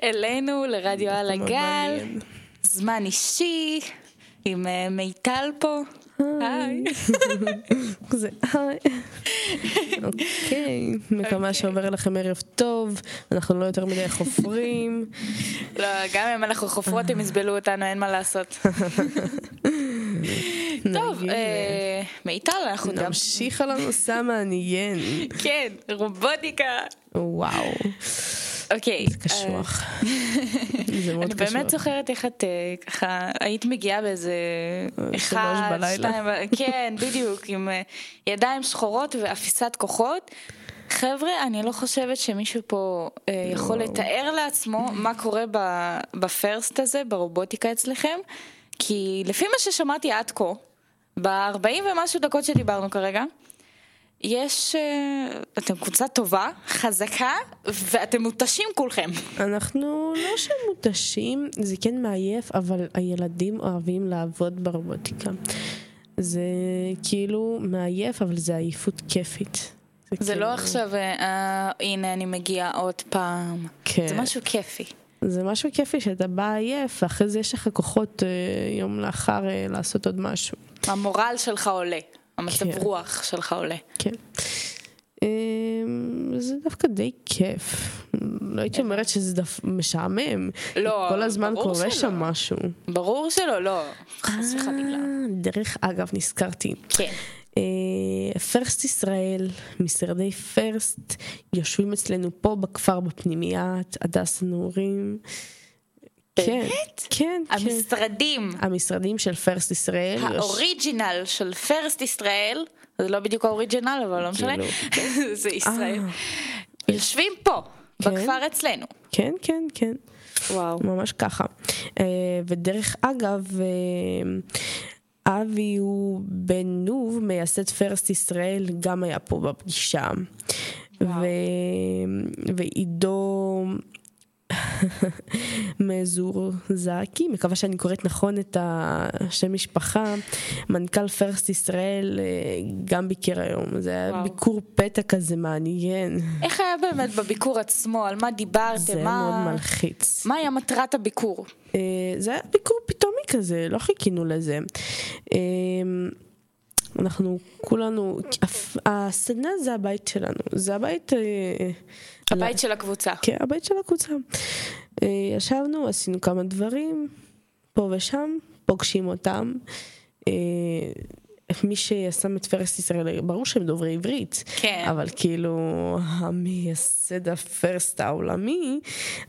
אלינו לרדיו על הגל, זמן אישי, עם מיטל פה, היי. זה היי. אוקיי, מקווה שעובר לכם ערב טוב, אנחנו לא יותר מדי חופרים. לא, גם אם אנחנו חופרות הם יסבלו אותנו, אין מה לעשות. טוב, מיטל, אנחנו נמשיך על הנושא מעניין. כן, רובוטיקה. וואו. אוקיי. זה קשוח. זה מאוד קשוח. אני באמת זוכרת איך את ככה, היית מגיעה באיזה אחד, שתיים, כן, בדיוק, עם ידיים שחורות ואפיסת כוחות. חבר'ה, אני לא חושבת שמישהו פה יכול לתאר לעצמו מה קורה בפרסט הזה, ברובוטיקה אצלכם, כי לפי מה ששמעתי עד כה, ב-ארבעים ומשהו דקות שדיברנו כרגע, יש, אתם קבוצה טובה, חזקה, ואתם מותשים כולכם. אנחנו לא שמותשים, זה כן מעייף, אבל הילדים אוהבים לעבוד ברובוטיקה. זה כאילו מעייף, אבל זה עייפות כיפית. זה, זה כאילו... לא עכשיו, אה, הנה אני מגיעה עוד פעם. כן. זה משהו כיפי. זה משהו כיפי שאתה בא עייף, ואחרי זה יש לך כוחות אה, יום לאחר אה, לעשות עוד משהו. המורל שלך עולה. המצב כן. רוח שלך עולה. כן. זה דווקא די כיף. לא הייתי אומרת שזה דף... משעמם. לא. כל הזמן קורה שם משהו. ברור שלא, לא. חס וחלילה. דרך אגב, נזכרתי. כן. פירסט ישראל, משרדי פירסט, יושבים אצלנו פה בכפר בפנימיית, הדס הנעורים. באמת? כן, כן. המשרדים. המשרדים של פרסט ישראל. האוריג'ינל של פרסט ישראל, זה לא בדיוק האוריג'ינל, אבל לא משנה, זה ישראל. יושבים פה, בכפר אצלנו. כן, כן, כן. וואו. ממש ככה. ודרך אגב, אבי בן נוב, מייסד פרסט ישראל, גם היה פה בפגישה. ועידו... מאזור זעקי, מקווה שאני קוראת נכון את השם משפחה, מנכ"ל פרסט ישראל, גם ביקר היום. זה היה ביקור פתע כזה מעניין. איך היה באמת בביקור עצמו? על מה דיברתם? זה מאוד מלחיץ. מה היה מטרת הביקור? זה היה ביקור פתאומי כזה, לא חיכינו לזה. אנחנו כולנו, הסדנה זה הבית שלנו, זה הבית... הבית של הקבוצה. כן, הבית של הקבוצה. ישבנו, עשינו כמה דברים, פה ושם, פוגשים אותם. מי שישם את פרסט ישראל, ברור שהם דוברי עברית, אבל כאילו, המייסד הפרסט העולמי,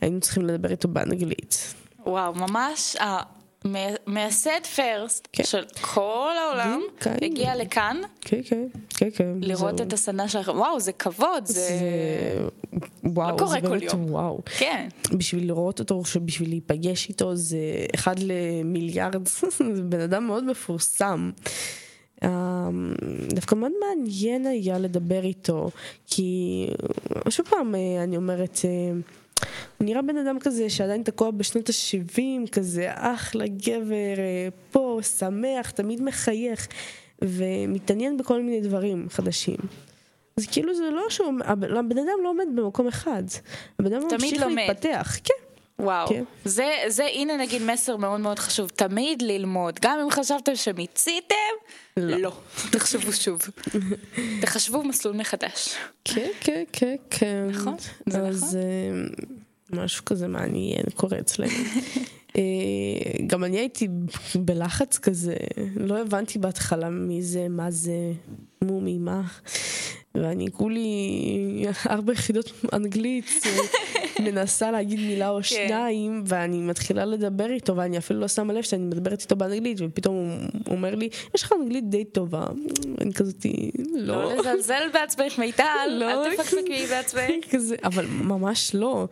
היינו צריכים לדבר איתו באנגלית. וואו, ממש... מייסד פרסט של כל העולם הגיע לכאן לראות את הסדנה שלכם. וואו, זה כבוד, זה לא קורה כל יום. בשביל לראות אותו, בשביל להיפגש איתו, זה אחד למיליארד. זה בן אדם מאוד מפורסם. דווקא מאוד מעניין היה לדבר איתו, כי שוב פעם אני אומרת, הוא נראה בן אדם כזה שעדיין תקוע בשנות ה-שבעים, כזה אחלה גבר, פה, שמח, תמיד מחייך, ומתעניין בכל מיני דברים חדשים. אז כאילו זה לא שהוא, הבן אדם לא עומד במקום אחד, הבן אדם ממשיך להתפתח, כן. וואו, זה, זה, הנה נגיד מסר מאוד מאוד חשוב, תמיד ללמוד, גם אם חשבתם שמיציתם, לא, תחשבו שוב, תחשבו מסלול מחדש. כן, כן, כן, כן. נכון, זה נכון. אז משהו כזה מעניין קורה אצלנו. גם אני הייתי בלחץ כזה, לא הבנתי בהתחלה מי זה, מה זה, מומי, מה, ואני כולי ארבע יחידות אנגלית, מנסה להגיד מילה או שניים, ואני מתחילה לדבר איתו, ואני אפילו לא שמה לב שאני מדברת איתו באנגלית, ופתאום הוא אומר לי, יש לך אנגלית די טובה. אני כזאתי, לא. לא לזלזל בעצמך, מיטל, אל תפקסקי בעצמך. אבל ממש לא.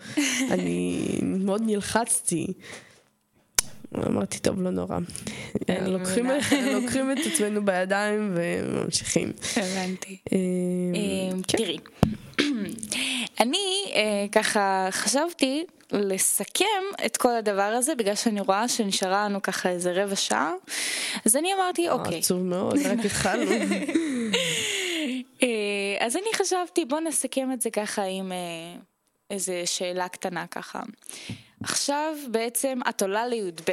אני מאוד נלחצתי. אמרתי, טוב, לא נורא. לוקחים את עצמנו בידיים וממשיכים. הבנתי. תראי. אני ככה חשבתי לסכם את כל הדבר הזה, בגלל שאני רואה שנשארה לנו ככה איזה רבע שעה, אז אני אמרתי, אוקיי. עצוב מאוד, רק התחלנו. אז אני חשבתי, בוא נסכם את זה ככה עם איזו שאלה קטנה ככה. עכשיו בעצם את עולה ליוד ב'.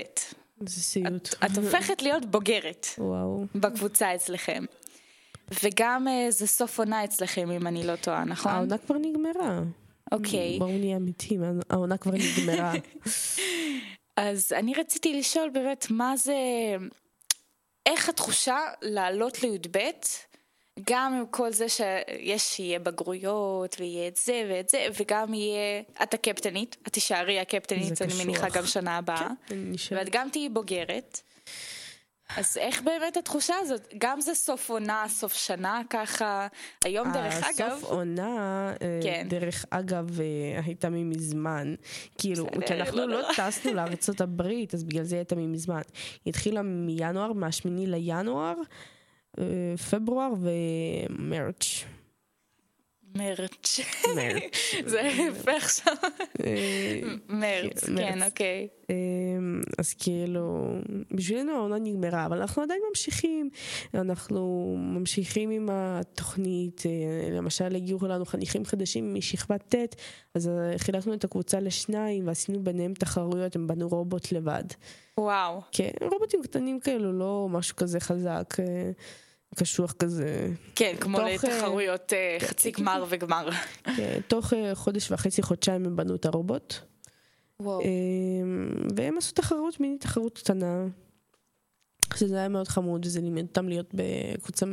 זה סיוט. את, את הופכת להיות בוגרת. וואו. בקבוצה אצלכם. וגם זה סוף עונה אצלכם, אם אני לא טועה, נכון? העונה כבר נגמרה. אוקיי. בואו נהיה אמיתים, העונה כבר נגמרה. אז אני רציתי לשאול באמת, מה זה, איך התחושה לעלות ליוד ב', גם עם כל זה שיש, יהיה בגרויות, ויהיה את זה ואת זה, וגם יהיה, את הקפטנית, את תישארי הקפטנית, אני מניחה גם שנה הבאה, ואת גם תהיי בוגרת. אז איך באמת התחושה הזאת? גם זה סוף עונה, סוף שנה, ככה, היום דרך אגב. סוף עונה, דרך אגב, הייתה ממזמן. כאילו, כשאנחנו לא טסנו לארצות הברית, אז בגלל זה הייתה ממזמן. היא התחילה מינואר, מהשמיני לינואר, פברואר ומרץ'. מרץ'. מרץ'. זה הפך שם. מרץ, כן, אוקיי. אז כאילו, בשבילנו העונה נגמרה, אבל אנחנו עדיין ממשיכים. אנחנו ממשיכים עם התוכנית, למשל הגיעו לנו חניכים חדשים משכבת ט', אז חילקנו את הקבוצה לשניים, ועשינו ביניהם תחרויות, הם בנו רובוט לבד. וואו. כן, רובוטים קטנים כאלו, לא משהו כזה חזק. קשוח כזה. כן, כמו לתחרויות חצי גמר וגמר. תוך חודש וחצי, חודשיים הם בנו את הרובוט. והם עשו תחרות, מיני תחרות קטנה. זה היה מאוד חמוד, וזה לימד אותם להיות בקבוצה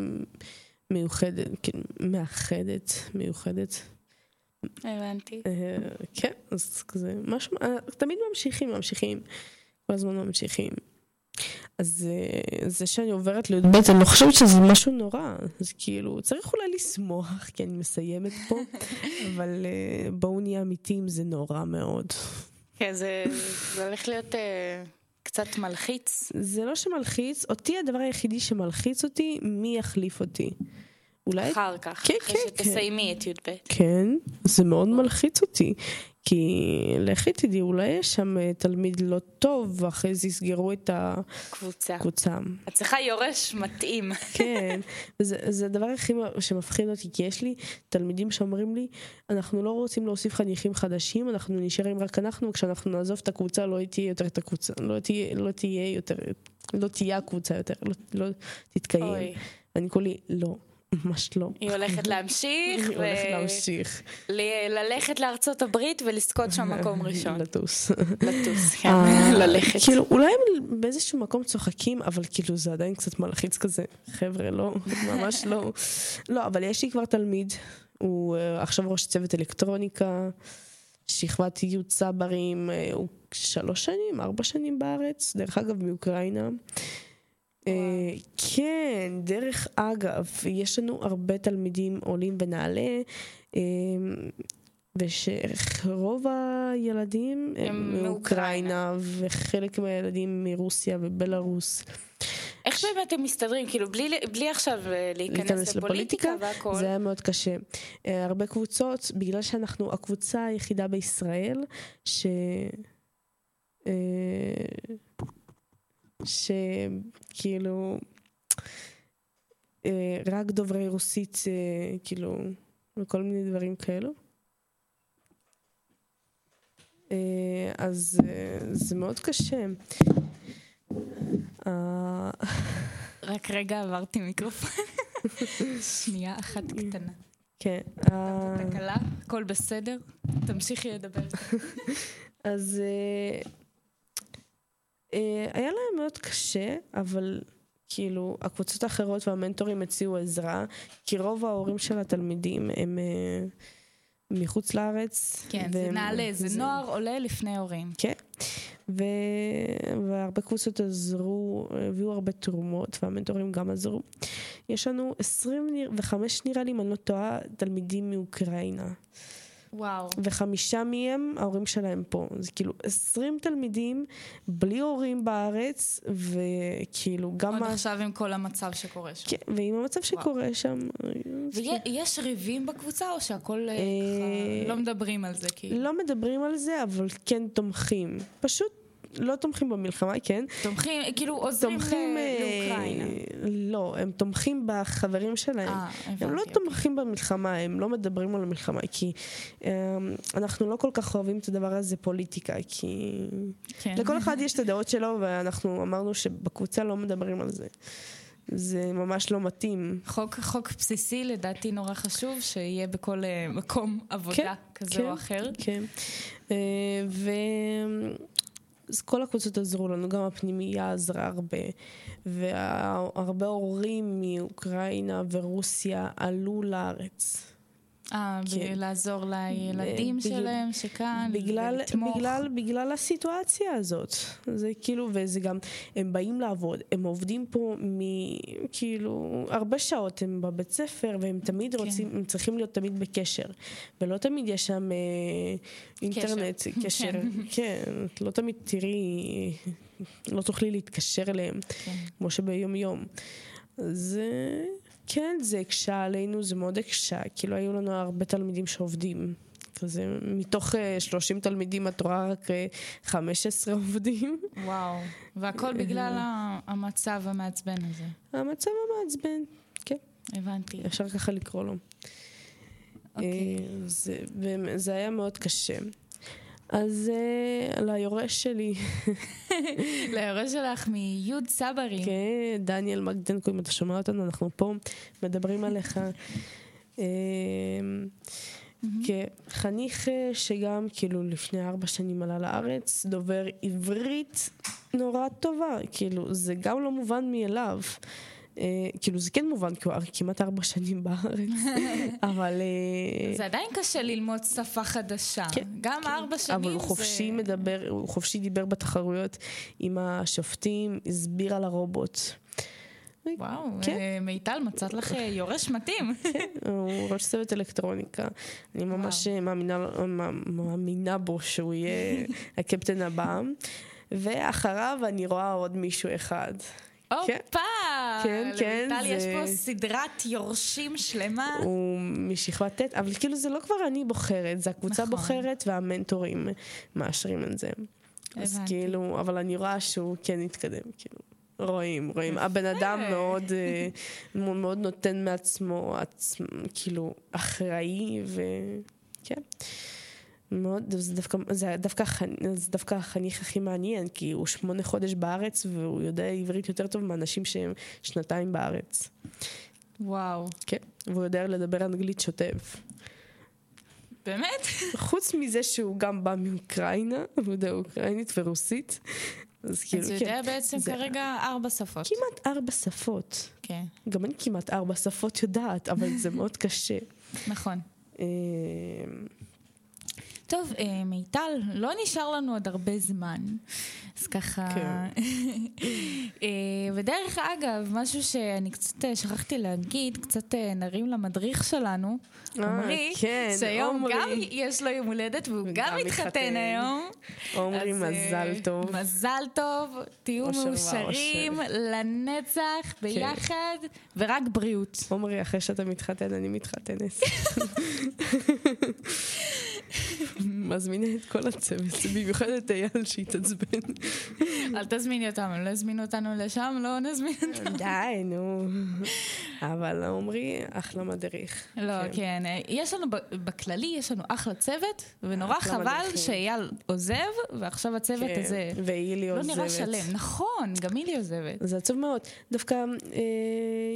מיוחדת, כן, מאחדת, מיוחדת. הבנתי. כן, אז כזה, משהו, תמיד ממשיכים, ממשיכים. כל הזמן ממשיכים. אז זה שאני עוברת לי"ב, אני לא חושבת שזה משהו נורא, אז כאילו צריך אולי לשמוח, כי אני מסיימת פה, אבל בואו נהיה אמיתיים, זה נורא מאוד. כן, זה הולך להיות קצת מלחיץ. זה לא שמלחיץ, אותי הדבר היחידי שמלחיץ אותי, מי יחליף אותי. אחר כך, אחרי שתסיימי את י"ב. כן, זה מאוד מלחיץ אותי. כי לכי תדעי, אולי יש שם תלמיד לא טוב, ואחרי זה יסגרו את הקבוצה. קבוצה. את צריכה יורש מתאים. כן, זה, זה הדבר הכי שמפחיד אותי, כי יש לי תלמידים שאומרים לי, אנחנו לא רוצים להוסיף חניכים חדשים, אנחנו נשארים רק אנחנו, כשאנחנו נעזוב את הקבוצה, לא תהיה יותר את הקבוצה, לא תהיה, לא תהיה יותר, לא תהיה הקבוצה יותר, לא, לא תתקיים. אוי. אני קולי, לא. ממש לא. היא הולכת להמשיך ו... הולכת להמשיך ל- ללכת לארצות הברית ולזכות שם מקום ראשון. לטוס. לטוס, כן. ללכת. כאילו, אולי הם באיזשהו מקום צוחקים, אבל כאילו זה עדיין קצת מלחיץ כזה. חבר'ה, לא, ממש לא. לא, אבל יש לי כבר תלמיד, הוא עכשיו ראש צוות אלקטרוניקה, שכבת י' צברים, הוא שלוש שנים, ארבע שנים בארץ, דרך אגב מאוקראינה. כן, דרך אגב, יש לנו הרבה תלמידים עולים ונעלה, ושרוב הילדים הם מאוקראינה, וחלק מהילדים מרוסיה ובלרוס. איך באמת הם מסתדרים? כאילו, בלי עכשיו להיכנס לפוליטיקה והכל. זה היה מאוד קשה. הרבה קבוצות, בגלל שאנחנו הקבוצה היחידה בישראל, ש... שכאילו רק דוברי רוסית כאילו וכל מיני דברים כאלו, אז זה מאוד קשה. רק רגע, עברתי מיקרופון שנייה אחת קטנה. כן, תקלה, הכל בסדר, תמשיכי לדבר. אז היה להם מאוד קשה, אבל כאילו הקבוצות האחרות והמנטורים הציעו עזרה, כי רוב ההורים של התלמידים הם מחוץ לארץ. כן, זה נעלה, זה נוער עולה לפני הורים. כן, והרבה קבוצות עזרו, הביאו הרבה תרומות, והמנטורים גם עזרו. יש לנו עשרים וחמש, נראה לי, אם אני לא טועה, תלמידים מאוקראינה. וואו. וחמישה מהם ההורים שלהם פה. זה כאילו עשרים תלמידים בלי הורים בארץ, וכאילו גם... עוד מה... עכשיו עם כל המצב שקורה שם. כן, ועם המצב וואו. שקורה שם. ויש ריבים בקבוצה או שהכל אה... ככה... לא מדברים על זה? כאילו. לא מדברים על זה, אבל כן תומכים. פשוט לא תומכים במלחמה, כן. תומכים, כאילו עוזרים תומכים, ל... לאוקראינה. לא, הם תומכים בחברים שלהם. 아, הבנתי, הם לא אוקיי. תומכים במלחמה, הם לא מדברים על המלחמה, כי אה, אנחנו לא כל כך אוהבים את הדבר הזה פוליטיקה, כי כן. לכל אחד יש את הדעות שלו, ואנחנו אמרנו שבקבוצה לא מדברים על זה. זה ממש לא מתאים. חוק, חוק בסיסי, לדעתי נורא חשוב, שיהיה בכל אה, מקום עבודה כן, כזה כן, או אחר. כן, כן. אה, ו... אז כל הקבוצות עזרו לנו, גם הפנימייה עזרה הרבה, והרבה הורים מאוקראינה ורוסיה עלו לארץ. אה, לעזור לילדים שלהם שכאן, לתמוך. בגלל הסיטואציה הזאת. זה כאילו, וזה גם, הם באים לעבוד, הם עובדים פה כאילו, הרבה שעות הם בבית ספר, והם תמיד רוצים, הם צריכים להיות תמיד בקשר. ולא תמיד יש שם אינטרנט, קשר. כן, לא תמיד תראי, לא תוכלי להתקשר אליהם, כמו שביום יום. זה... כן, זה הקשה עלינו, זה מאוד הקשה, כאילו היו לנו הרבה תלמידים שעובדים, כזה מתוך שלושים תלמידים את רואה רק חמש עשרה עובדים. וואו, והכל בגלל המצב המעצבן הזה. המצב המעצבן, כן. הבנתי. אפשר ככה לקרוא לו. אוקיי. זה היה מאוד קשה. אז ליורש שלי ליורש שלך מיוד סברי, כן, דניאל מגדנקו, אם אתה שומע אותנו, אנחנו פה מדברים עליך כחניך שגם כאילו לפני ארבע שנים עלה לארץ, דובר עברית נורא טובה, כאילו זה גם לא מובן מאליו, כאילו זה כן מובן, כמעט ארבע שנים בארץ, אבל זה עדיין קשה ללמוד שפה חדשה, גם ארבע שנים. אבל הוא חופשי מדבר, הוא חופשי דיבר בתחרויות עם השופטים, הסביר על הרובוט. וואו, מיטל, מצאת לך יורש מתאים. הוא ראש צוות אלקטרוניקה, אני ממש מאמינה בו שהוא יהיה הקפטן הבא, ואחריו אני רואה עוד מישהו אחד. אופה! כן, כן. למיטל יש פה סדרת יורשים שלמה. הוא משכבת תת, אבל כאילו זה לא כבר אני בוחרת, זה הקבוצה בוחרת והמנטורים מאשרים את זה. אז כאילו, אבל אני רואה שהוא כן התקדם, כאילו. רואים, רואים. הבן אדם מאוד מאוד נותן מעצמו, כאילו, אחראי וכן. מאוד, זה דווקא, זה דווקא, זה דווקא החניך הכי מעניין, כי הוא שמונה חודש בארץ והוא יודע עברית יותר טוב מאנשים שהם שנתיים בארץ. וואו. כן, והוא יודע לדבר אנגלית שוטף. באמת? חוץ מזה שהוא גם בא מאוקראינה, הוא יודע אוקראינית ורוסית. אז כאילו, כן. אז הוא יודע בעצם כרגע ארבע שפות. כמעט ארבע שפות. כן. גם אני כמעט ארבע שפות יודעת, אבל זה מאוד קשה. נכון. אה... טוב, מיטל, לא נשאר לנו עוד הרבה זמן, אז ככה, ודרך אגב, משהו שאני קצת שכחתי להגיד, קצת נרים למדריך שלנו, עומרי, שהיום גם יש לו יום הולדת, והוא גם מתחתן היום. עומרי, מזל טוב. מזל טוב, תהיו מאושרים לנצח ביחד, ורק בריאות. עומרי, אחרי שאתה מתחתן, אני מתחתנת. מזמינה את כל הצוות, במיוחד את אייל שהתעצבן. אל תזמיני אותם, לא הזמינו אותנו לשם, לא נזמין אותם. די, נו. אבל עומרי, אחלה מדריך. לא, כן. יש לנו, בכללי, יש לנו אחלה צוות, ונורא חבל שאייל עוזב, ועכשיו הצוות הזה לא נראה שלם. נכון, גם היא לי עוזבת. זה עצוב מאוד. דווקא,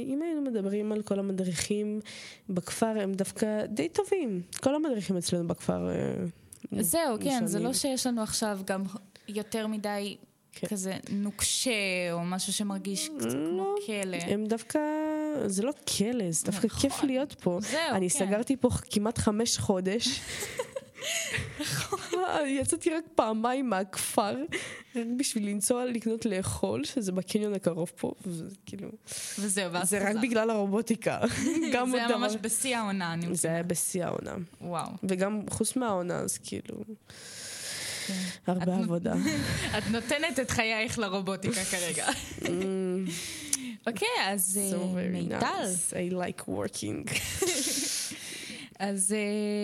אם היינו מדברים על כל המדריכים בכפר, הם דווקא די טובים. כל המדריכים אצלנו בכפר... זהו, כן, זה לא שיש לנו עכשיו גם יותר מדי כזה נוקשה או משהו שמרגיש כמו כלא. הם דווקא, זה לא כלא, זה דווקא כיף להיות פה. אני סגרתי פה כמעט חמש חודש. יצאתי רק פעמיים מהכפר רק בשביל לנסוע לקנות לאכול, שזה בקניון הקרוב פה, וזה רק בגלל הרובוטיקה. זה היה ממש בשיא העונה. זה היה בשיא העונה, וגם חוץ מהעונה, אז כאילו הרבה עבודה. את נותנת את חייך לרובוטיקה כרגע. אוקיי, אז מיטל, I like working. אז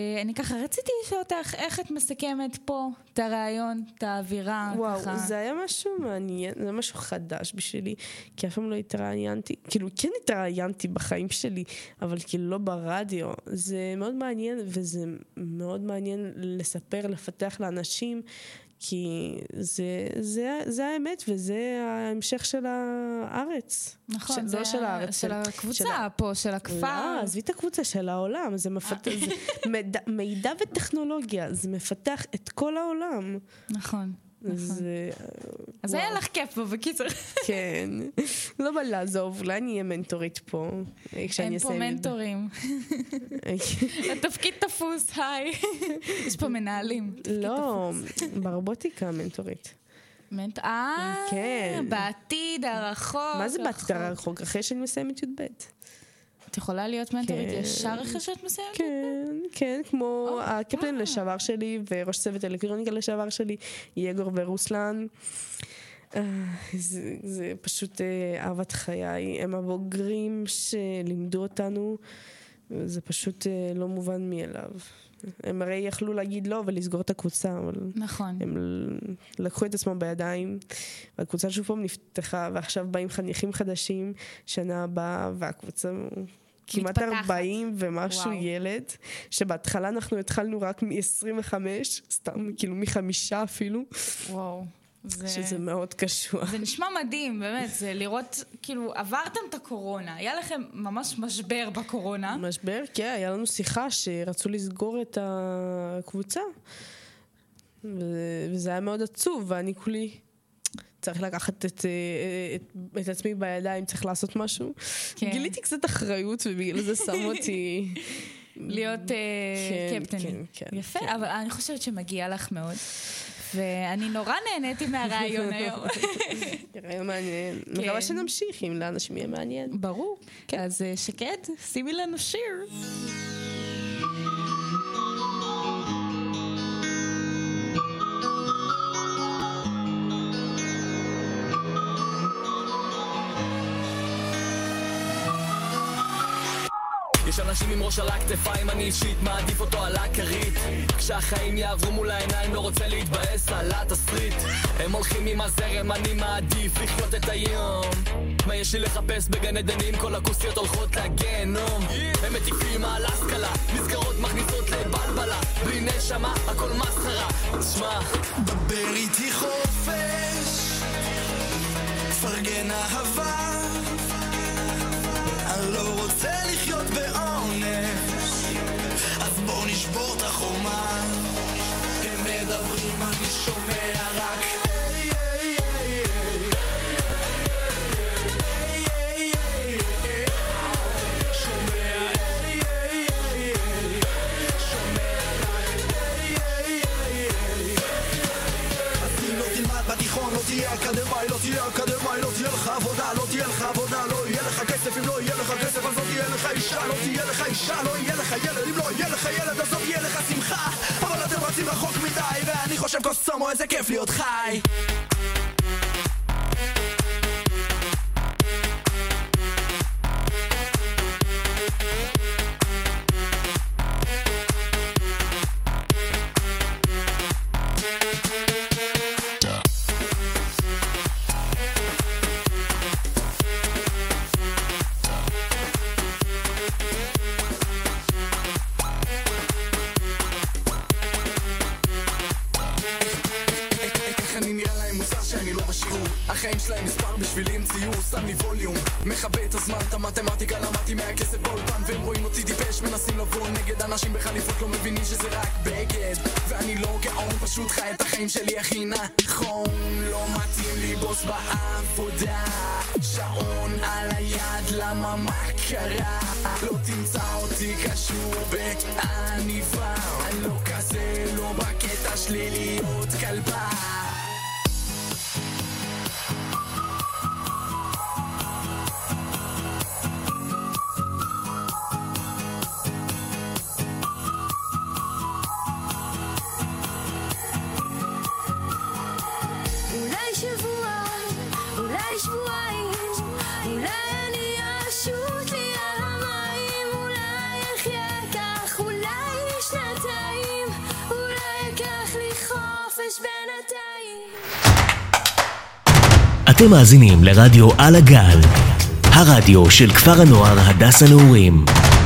euh, אני ככה רציתי לשאול אותך, איך את מסכמת פה את הרעיון, את האווירה? וואו, ככה. זה היה משהו מעניין, זה משהו חדש בשבילי, כי אף פעם לא התראיינתי, כאילו כן התראיינתי בחיים שלי, אבל כאילו לא ברדיו. זה מאוד מעניין, וזה מאוד מעניין לספר, לפתח לאנשים, כי זה, זה, זה האמת, וזה ההמשך של הארץ. נכון, זה של הארץ, של הקבוצה פה, של הכפר. לא, עזבי את הקבוצה, של העולם. זה מפתח, מידע וטכנולוגיה, זה מפתח את כל העולם. נכון. אז היה לך כיף פה בקיצור. כן, לא בא לעזוב, אולי אני אהיה מנטורית פה. אין פה מנטורים, התפקיד תפוס, היי. יש פה מנהלים. לא, ברובוטיקה מנטורית. אה, בעתיד הרחוק. מה זה בעתיד הרחוק? אחרי שאני מסיימת י"ב את יכולה להיות מנטורית ישר אחרי שאת מסיימת? כן, כן, כמו הקפטן לשעבר שלי וראש צוות אלקטרוניקה לשעבר שלי, יגור ורוסלן. זה פשוט אהבת חיי, הם הבוגרים שלימדו אותנו, זה פשוט לא מובן מאליו. הם הרי יכלו להגיד לא ולסגור את הקבוצה, אבל נכון, הם לקחו את עצמם בידיים, והקבוצה שוב פעם נפתחה, ועכשיו באים חניכים חדשים שנה הבאה, והקבוצה כמעט ארבעים ומשהו ילד, שבהתחלה אנחנו התחלנו רק מ-עשרים וחמש, סתם, כאילו מחמישה אפילו. וואו, שזה מאוד קשוע. זה נשמע מדהים, באמת, זה לראות, כאילו, עברתם את הקורונה, היה לכם ממש משבר בקורונה. משבר, כן, היה לנו שיחה שרצו לסגור את הקבוצה, וזה היה מאוד עצוב, ואני כולי צריך לקחת את, את, את עצמי בידיים, צריך לעשות משהו. כן. גיליתי קצת אחריות, ובגלל זה שם אותי להיות כן, קפטנית. כן, כן, יפה, כן. אבל אני חושבת שמגיע לך מאוד. ואני נורא נהניתי מהרעיון היום. רעיון מעניין. מקווה שנמשיך, אם לאנשים יהיה מעניין. ברור. אז שקד, שימי לנו שיר. יש אנשים עם ראש על הכתפיים, אני אישית מעדיף אותו על הכרית. כשהחיים יעברו מול העיניים, לא רוצה להתבאס על התסריט. הם הולכים עם הזרם, אני מעדיף לחיות את היום. מה יש לי לחפש בגן עדנים, כל הכוסיות הולכות לגיהנום. הם מטיפים על השכלה, מסגרות מכניסות לבלבלה. בלי נשמה, הכל מסחרה. תשמע, דבר איתי חופש, פרגן אהבה, אני לא רוצה לחיות בעונש, אז בואו נשבור את החומה. הם מדברים, אני שומע רק היי היי היי היי היי היי היי שומע היי היי היי היי שומע היי היי היי אז אם לא תלמד בתיכון, לא תהיה אקדמאי, לא תהיה אקדמאי, לא תהיה לך עבודה, לא תהיה לך עבודה, לא יהיה לך כסף, אם לא יהיה לך כסף אז לא תהיה לך אישה, לא תהיה לך אישה, לא יהיה לך ילד, אם לא יהיה לך ילד אז לא יהיה לך שמחה. אבל אתם רצים רחוק מדי, ואני חושב קוסומו איזה כיף להיות חי. אתם מאזינים לרדיו על הגל, הרדיו של כפר הנוער הדס הנעורים.